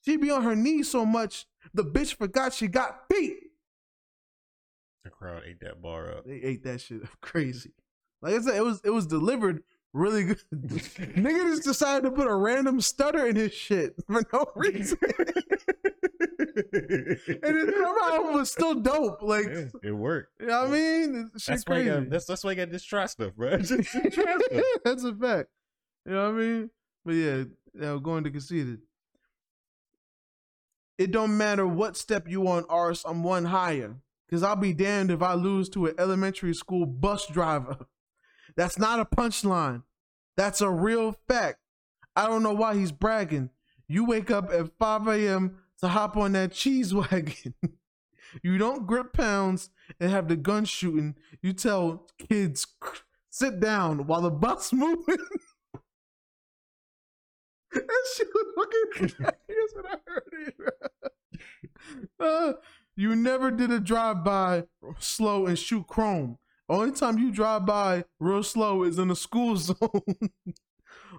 She be on her knees so much, the bitch forgot she got beat. The crowd ate that bar up. They ate that shit up crazy. Like I said, it was delivered really good. Nigga just decided to put a random stutter in his shit for no reason. And it was still dope. Like it worked. You know what I mean? That's crazy. That's why you got this try stuff, bro. Just try stuff. That's a fact. You know what I mean? But yeah, going to Conceited. It don't matter what step you on, Arse, I'm one higher. Cause I'll be damned if I lose to an elementary school bus driver. That's not a punchline. That's a real fact. I don't know why he's bragging. You wake up at 5 a.m. to hop on that cheese wagon. You don't grip pounds and have the gun shooting. You tell kids, sit down while the bus moving. That shit was fucking that's what I heard. You never did a drive-by slow and shoot chrome. Only time you drive by real slow is in the school zone.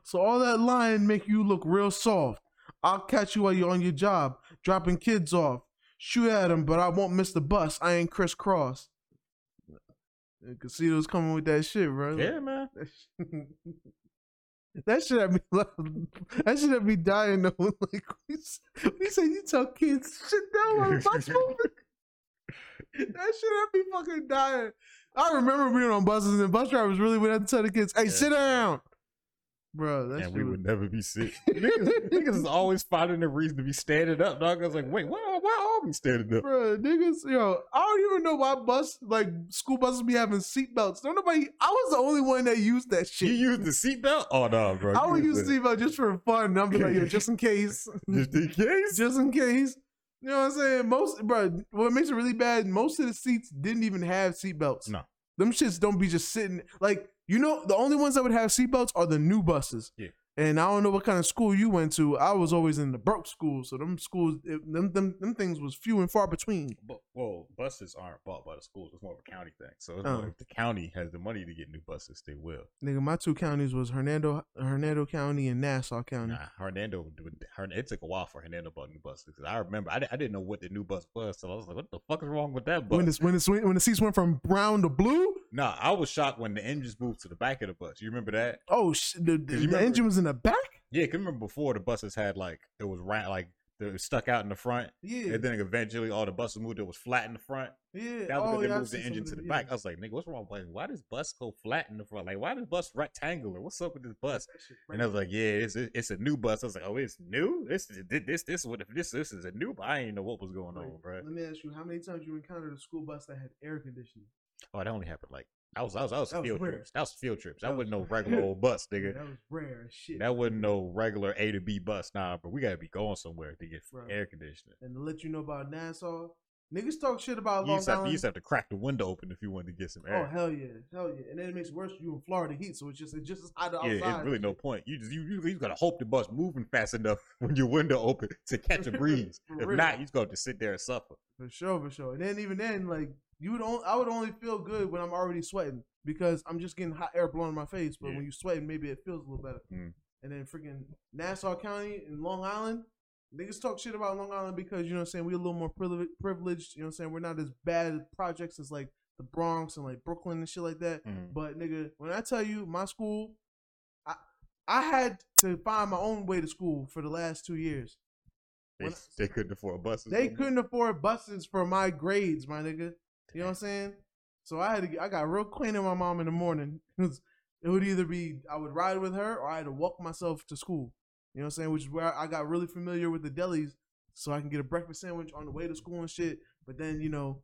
So all that lying make you look real soft. I'll catch you while you're on your job, dropping kids off. Shoot at them, but I won't miss the bus. I ain't crisscross. Conceited was coming with that shit, bro. Yeah, like, man. That shit had me laughing. That shit had me dying though. Like we say, you tell kids sit down while the bus moving. That shit had me fucking dying. I remember being on buses and bus drivers really would have to tell the kids, hey, sit down. Bro, that's and we would never be sick. Niggas is always finding a reason to be standing up, dog. I was like, wait, why are we standing up? Bro, niggas, yo, I don't even know why school buses be having seatbelts. Don't nobody, I was the only one that used that shit. You used the seatbelt? Oh, no, bro. I would use the seatbelt just for fun. I'm like, yo, just in case. Just in case? Just in case. You know what I'm saying? What makes it really bad, most of the seats didn't even have seatbelts. No. Them shits don't be just sitting. Like, you know, the only ones that would have seatbelts are the new buses. Yeah. And I don't know what kind of school you went to. I was always in the broke school. So them schools, them things was few and far between. But, well, buses aren't bought by the schools. It's more of a county thing. So it's more if the county has the money to get new buses, they will. Nigga, my two counties was Hernando County and Nassau County. Nah, it took a while for Hernando bought new buses. I remember, I didn't know what the new bus was. So I was like, what the fuck is wrong with that bus? When the seats went from brown to blue? Nah, I was shocked when the engines moved to the back of the bus. You remember that? Oh, the engine was in the back? Yeah, because remember before the buses had it was round, they were stuck out in the front. Yeah. And then eventually all the buses moved, it was flat in the front. Yeah. That was they moved the engine to the back. I was like, nigga, what's wrong with why does bus go flat in the front? Like, why does bus rectangular? What's up with this bus? And I was like, yeah, it's a new bus. I was like, oh, it's new? This is a new bus. I didn't know what was going on, bro. Let me ask you, how many times you encountered a school bus that had air conditioning? Oh, that only happened like that was field trips. That was field trips. That wasn't no regular old bus, nigga. That was rare as shit. That wasn't no regular A to B bus. Nah, but we gotta be going somewhere to get air conditioning. And to let you know about Nassau, niggas talk shit about Long Island. You used to have to crack the window open if you wanted to get some air. Oh, hell yeah. Hell yeah. And then it makes it worse, you in Florida heat, so it's just as hot outside. Yeah, it's really no point. You got to hope the bus moving fast enough when your window open to catch a breeze. If really. Not, you just going to sit there and suffer. For sure, for sure. And then even then, like, I would only feel good when I'm already sweating because I'm just getting hot air blown in my face. But when you sweating, maybe it feels a little better. Mm. And then freaking Nassau County and Long Island. Niggas talk shit about Long Island because, you know what I'm saying, we're a little more privileged, you know what I'm saying? We're not as bad at projects as, like, the Bronx and, like, Brooklyn and shit like that. Mm-hmm. But, nigga, when I tell you my school, I had to find my own way to school for the last 2 years. They couldn't afford buses. They couldn't afford buses for my grades, my nigga. Damn. You know what I'm saying? So I got real clean in my mom in the morning. It would either be I would ride with her or I had to walk myself to school. You know what I'm saying? Which is where I got really familiar with the delis so I can get a breakfast sandwich on the way to school and shit. But then, you know,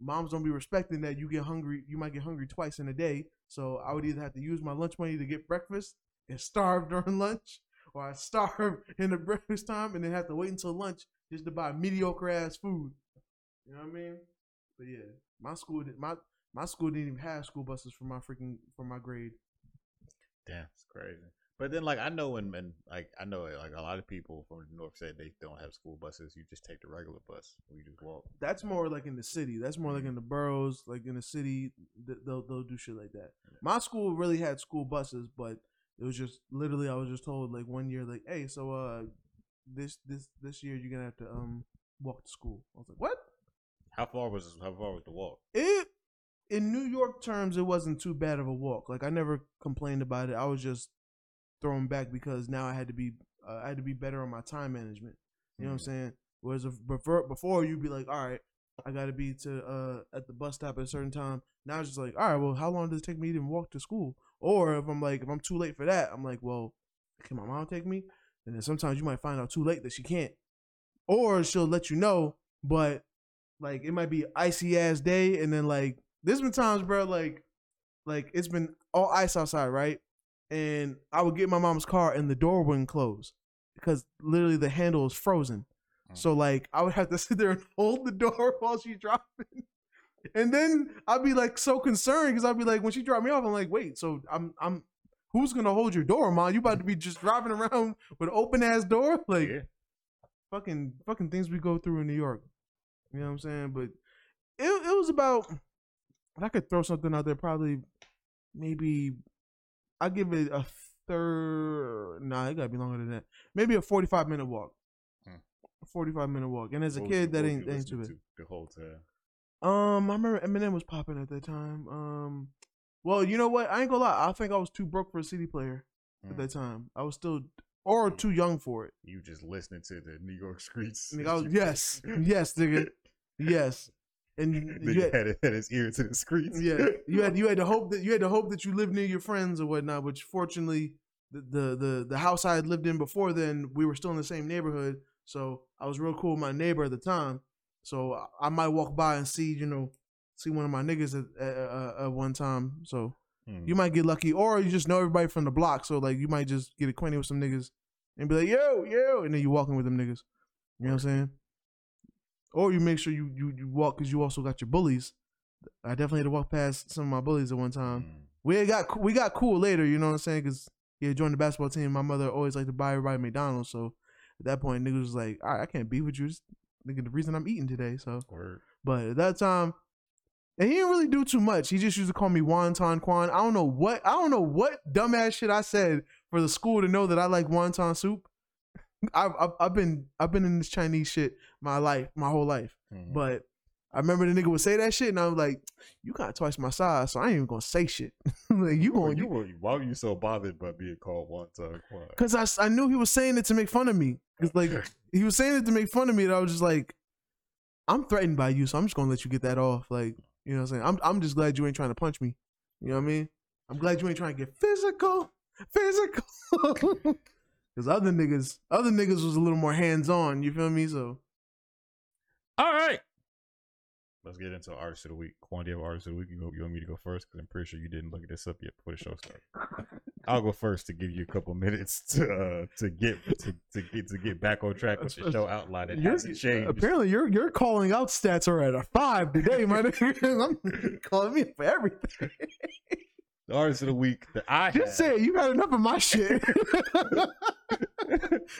moms don't be respecting that you get hungry. You might get hungry twice in a day. So I would either have to use my lunch money to get breakfast and starve during lunch, or I starve in the breakfast time and then have to wait until lunch just to buy mediocre ass food. You know what I mean? But yeah, my school didn't even have school buses for my grade. Damn, it's crazy. But then, like, I know a lot of people from the north said they don't have school buses. You just take the regular bus. We just walk. That's more like in the city. That's more like in the boroughs. Like in the city, they'll do shit like that. Yeah. My school really had school buses, but it was just literally I was just told like one year like, hey, so this year you're gonna have to walk to school. I was like, what? How far was the walk? In New York terms, it wasn't too bad of a walk. Like I never complained about it. I was just thrown back because now I had to be better on my time management. You know what I'm saying? Whereas before you'd be like, all right, I gotta be to at the bus stop at a certain time. Now it's just like, all right, well, how long does it take me to even walk to school? Or if I'm too late for that, I'm like, well, can my mom take me? And then sometimes you might find out too late that she can't, or she'll let you know, but like it might be icy ass day, and then like there's been times, bro, like it's been all ice outside, right? And I would get my mom's car and the door wouldn't close because literally the handle is frozen. Mm-hmm. So like I would have to sit there and hold the door while she's driving. And then I'd be like so concerned because I'd be like, when she dropped me off, I'm like, wait, so I'm who's gonna hold your door, Mom? You about to be just driving around with an open ass door? Like fucking things we go through in New York. You know what I'm saying? But it was about, if I could throw something out there, probably maybe I give it a third. Nah, it gotta be longer than that. Maybe a 45-minute walk. A 45-minute walk. And as a kid, that ain't too bad. The whole time. I remember Eminem was popping at that time. Well, you know what? I ain't gonna lie. I think I was too broke for a CD player at that time. I was still, or too young for it. You just listening to the New York streets. Nigga, yes, nigga, yes. And you had his ear to the streets. Yeah, you had to hope that you lived near your friends or whatnot. Which fortunately, the house I had lived in before then, we were still in the same neighborhood. So I was real cool with my neighbor at the time. So I might walk by and see one of my niggas at one time. So you might get lucky, or you just know everybody from the block. So like you might just get acquainted with some niggas and be like yo, and then you walking with them niggas. You know what I'm saying? Or you make sure you walk, because you also got your bullies. I definitely had to walk past some of my bullies at one time. We got cool later, you know what I'm saying? Because yeah, joined the basketball team. My mother always liked to buy everybody McDonald's. So at that point, niggas was like, all right, I can't be with you. It's, nigga, the reason I'm eating today. So, word. But at that time, and he didn't really do too much. He just used to call me Wonton Quan. I don't know what dumbass shit I said for the school to know that I like wonton soup. I've been in this Chinese shit my whole life, but I remember the nigga would say that shit, and I'm like, you got twice my size, so I ain't even gonna say shit. Like why were you so bothered by being called wonton quan? Because I knew he was saying it to make fun of me. It's like he was saying it to make fun of me, and I was just like, I'm threatened by you, so I'm just gonna let you get that off. Like, you know what I'm saying? I'm just glad you ain't trying to punch me. You know what I mean? I'm glad you ain't trying to get physical. Cause other niggas was a little more hands on. You feel me? So, all right, Let's get into artists of the week. Quantity of artists of the week. You want me to go first? Because I'm pretty sure you didn't look this up yet before the show started. I'll go first to give you a couple minutes to get back on track with the show outline. It hasn't changed. Apparently, you're calling out stats are at a 5 today, my nigga. I'm calling me for everything. The artist of the week that I just said you got enough of my shit.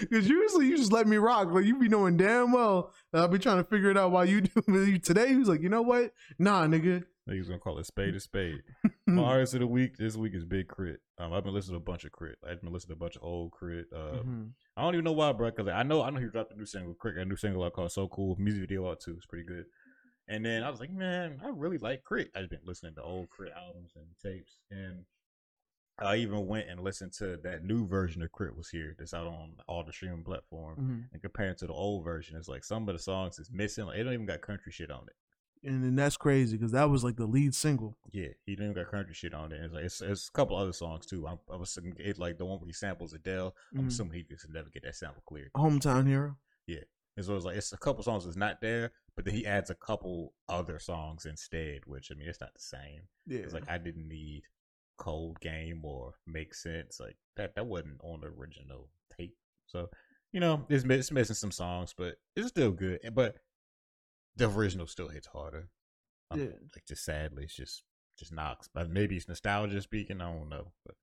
Because usually you just let me rock, but you be knowing damn well I'll be trying to figure it out while you do. Today, he's like, you know what? Nah, nigga. He's gonna call it spade a spade. My artist of the week this week is Big K.R.I.T. I've been listening to a bunch of K.R.I.T. I've been listening to a bunch of old K.R.I.T. I don't even know why, bro. Because like, I know he dropped a new single. K.R.I.T. got a new single out called "So Cool." Music video out too. It's pretty good. And then I was like, man, I really like K.R.I.T. I've been listening to old K.R.I.T. albums and tapes, and I even went and listened to that new version of K.R.I.T. was here that's out on all the streaming platforms. And comparing to the old version, it's like some of the songs is missing. Like, it don't even got country shit on it. And then that's crazy because that was like the lead single. Yeah, he didn't even got country shit on it. It's like it's a couple other songs too. I was it's like the one where he samples Adele. I'm assuming he just never get that sample cleared. Hometown Hero. Yeah, and so it's like it's a couple songs that's not there, but then he adds a couple other songs instead. Which I mean, it's not the same. Yeah, it's like I didn't need Cold Game or Make Sense. Like that wasn't on the original tape. So you know, it's missing some songs, but it's still good. But the original still hits harder. Yeah. Like just sadly, it's just knocks. But maybe it's nostalgia speaking. I don't know. But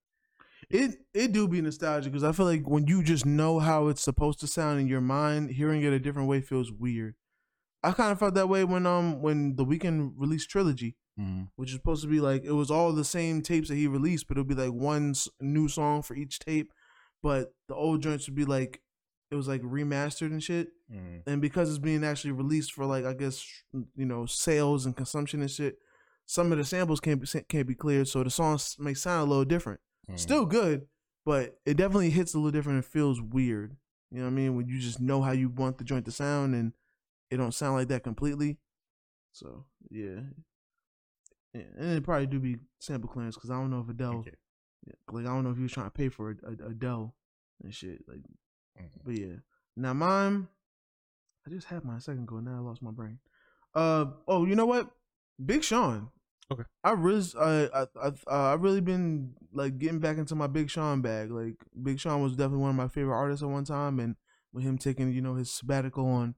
it do be nostalgic because I feel like when you just know how it's supposed to sound in your mind, hearing it a different way feels weird. I kind of felt that way when The Weeknd released Trilogy, which is supposed to be like it was all the same tapes that he released, but it'll be like one new song for each tape. But the old joints would be like. It was like remastered and shit. And because it's being actually released for like, I guess, you know, sales and consumption and shit, some of the samples can't be cleared. So the songs may sound a little different. Still good, but it definitely hits a little different and feels weird. You know what I mean? When you just know how you want the joint to sound and it don't sound like that completely. So, yeah. And it probably do be sample clearance because I don't know if Adele, like, I don't know if he was trying to pay for Adele and shit. Like, but yeah, now mine. I just had mine a second ago. Now I lost my brain. Oh, you know what? Big Sean. Okay. I really been like getting back into my Big Sean bag. Like Big Sean was definitely one of my favorite artists at one time, and with him taking his sabbatical on,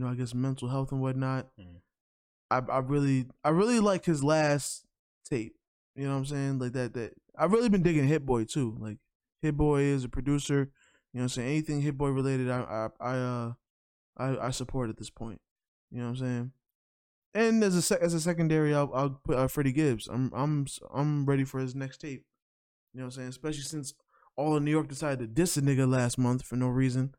I guess mental health and whatnot. I really like his last tape. You know what I'm saying? Like that. I've really been digging Hitboy too. Like Hitboy is a producer. You know what I'm saying? Anything Hitboy related, I support at this point. You know what I'm saying? And as a secondary, I'll put Freddie Gibbs. I'm ready for his next tape. You know what I'm saying? Especially since all of New York decided to diss a nigga last month for no reason.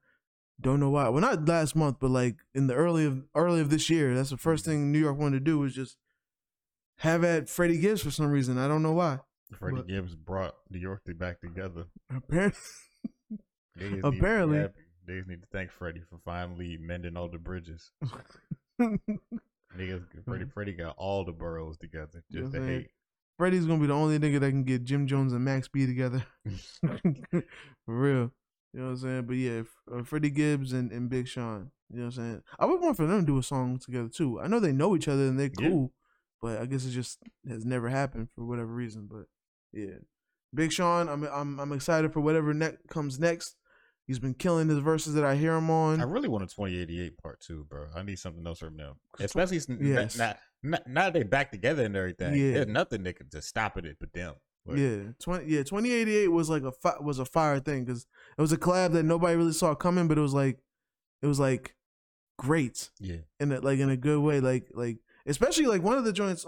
Don't know why. Well, not last month, but like in the early of this year. That's the first thing New York wanted to do was just have at Freddie Gibbs for some reason. I don't know why. Freddie Gibbs brought New York back together. Apparently. They just need to thank Freddie for finally mending all the bridges. Niggas, Freddie got all the boroughs together. Just to hate. Freddie's gonna be the only nigga that can get Jim Jones and Max B together. For real. You know what I'm saying? But yeah, Freddie Gibbs and Big Sean. You know what I'm saying? I would want for them to do a song together too. I know they know each other and they're cool, but I guess it just has never happened for whatever reason. But yeah, Big Sean, I'm excited for whatever comes next. He's been killing his verses that I hear him on. I really want a 2088 part 2, bro. I need something else from them. Especially now that they back together and everything. Yeah. There's nothing that could just stop it but them. But. Yeah. 2088 was like a fire thing because it was a collab that nobody really saw coming, but it was like great. Yeah. In a good way. Like especially like one of the joints,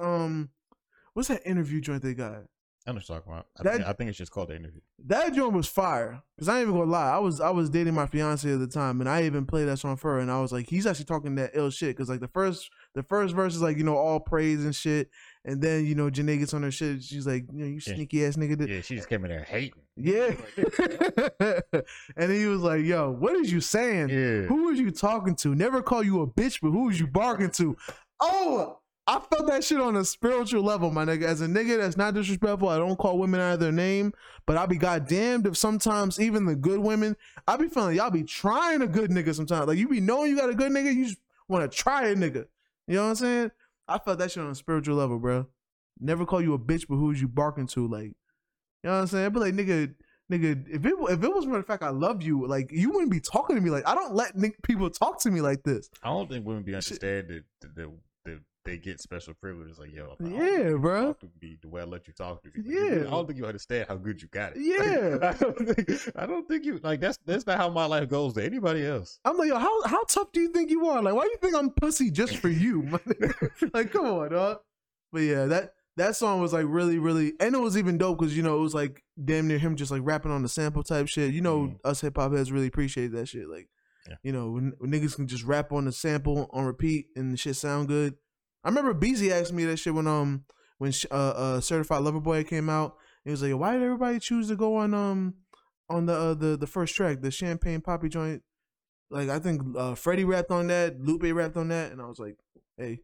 what's that interview joint they got? I'm just talking about. I think it's just called The Interview. That joint was fire. Cause I ain't even gonna lie, I was dating my fiance at the time, and I even played that song for her, and I was like, he's actually talking that ill shit. Cause like the first verse is like all praise and shit, and then Janae gets on her shit. And she's like, you sneaky ass nigga. Yeah, she just came in there hating. Yeah. And he was like, yo, what is you saying? Yeah. Who was you talking to? Never call you a bitch, but who was you barking to? Oh. I felt that shit on a spiritual level, my nigga. As a nigga that's not disrespectful, I don't call women out of their name, but I'll be goddamned if sometimes even the good women, I be feeling y'all be trying a good nigga sometimes. Like you be knowing you got a good nigga, you just want to try a nigga. You know what I'm saying? I felt that shit on a spiritual level, bro. Never call you a bitch, but who's you barking to? Like, you know what I'm saying? But like, nigga, if it was for the fact I love you, like, you wouldn't be talking to me like. I don't let people talk to me like this. I don't think women be understand that they get special privileges. Like, yo, yeah, bro. The way I let you talk to me. Yeah, I don't think you understand how good you got it. Yeah, like, I don't think you like. That's not how my life goes to anybody else. I'm like, yo, how tough do you think you are? Like, why do you think I'm pussy just for you? Like, come on, dog. But yeah, that song was like really, really, and it was even dope because, you know, it was like damn near him just like rapping on the sample type shit. You know, us hip hop heads really appreciate that shit. Like, yeah. You know, when niggas can just rap on the sample on repeat and the shit sound good. I remember BZ asked me that shit when Certified Lover Boy came out. It was like, why did everybody choose to go on the first track, the Champagne Poppy joint? Like, I think Freddie rapped on that, Lupe rapped on that, and I was like, hey.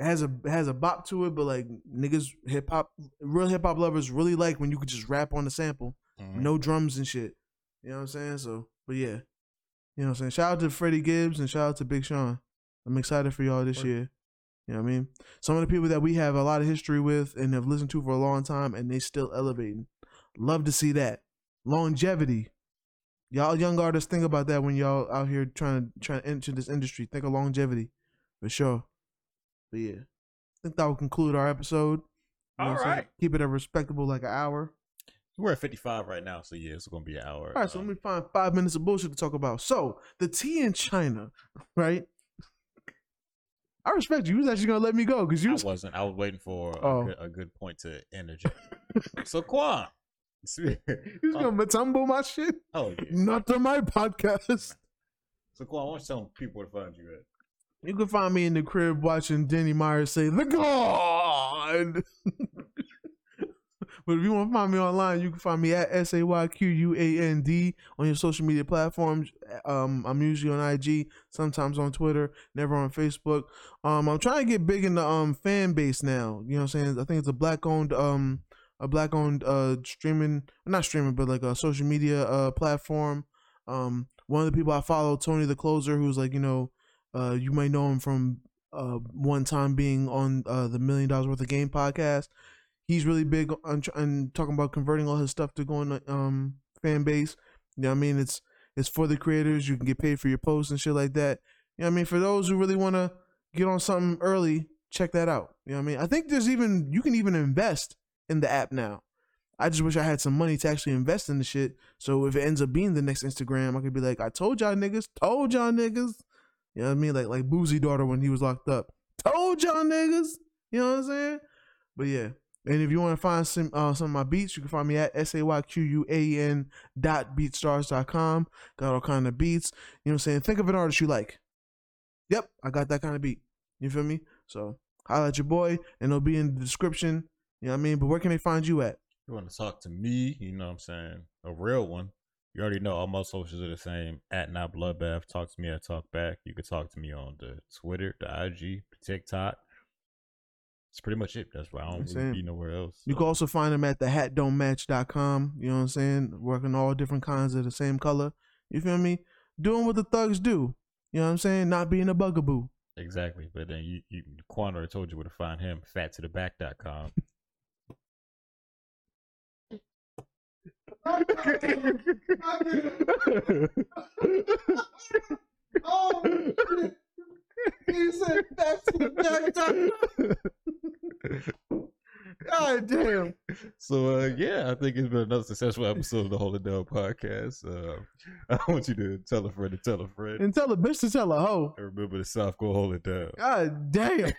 It has a bop to it, but like niggas, hip hop, real hip hop lovers really like when you could just rap on the sample, no drums and shit. You know what I'm saying? So, but yeah, you know what I'm saying. Shout out to Freddie Gibbs and shout out to Big Sean. I'm excited for y'all this year. You know what I mean? Some of the people that we have a lot of history with and have listened to for a long time, and they still elevating. Love to see that longevity. Y'all young artists, think about that when y'all out here trying to enter this industry. Think of longevity, for sure. But yeah, I think that will conclude our episode. You know, all right. Keep it a respectable like an hour. We're at 55 right now, so yeah, it's going to be an hour. All right, so let me find 5 minutes of bullshit to talk about. So, the tea in China, right? I respect you. You was actually going to let me go. Because I wasn't. I was waiting for a good point to interject. So, Quan. You was going to matumbo my shit? Oh, yeah. Not on my podcast. So, Quan, I want to tell people where to find you at. You can find me in the crib watching Danny Myers say, "The God." But if you want to find me online, you can find me at SAYQUAND on your social media platforms. I'm usually on IG, sometimes on Twitter, never on Facebook. I'm trying to get big in the fan base now. You know what I'm saying? I think it's a black-owned a social media platform. One of the people I follow, Tony the Closer, who's like, you know, you might know him from one time being on the $1 Million Worth of Game podcast. He's really big on talking about converting all his stuff to go on fan base. You know what I mean? It's for the creators. You can get paid for your posts and shit like that. You know what I mean? For those who really want to get on something early, check that out. You know what I mean? I think you can even invest in the app now. I just wish I had some money to actually invest in the shit. So if it ends up being the next Instagram, I could be like, I told y'all niggas. You know what I mean? Like Boozy Daughter when he was locked up. Told y'all niggas. You know what I'm saying? But yeah. And if you want to find some of my beats, you can find me at sayquan.beatstars.com. Got all kind of beats. You know what I'm saying? Think of an artist you like. Yep, I got that kind of beat. You feel me? So holla at your boy, and it'll be in the description. You know what I mean? But where can they find you at? If you want to talk to me, you know what I'm saying? A real one. You already know all my socials are the same. At Not Bloodbath. Talk to me at Talk Back. You can talk to me on the Twitter, the IG, the TikTok. It's pretty much it. That's why I don't really be nowhere else. So. You can also find them at thehatdontmatch.com. You know what I'm saying? Working all different kinds of the same color. You feel me? Doing what the thugs do. You know what I'm saying? Not being a bugaboo. Exactly. But then you Quan already told you where to find him. Fattotheback.com. Oh, shit. He said that's the back time. God damn. So, yeah, I think it's been another successful episode of the Hold It Down podcast. I want you to tell a friend to tell a friend. And tell a bitch to tell a hoe. And remember the South, go hold it down. God damn.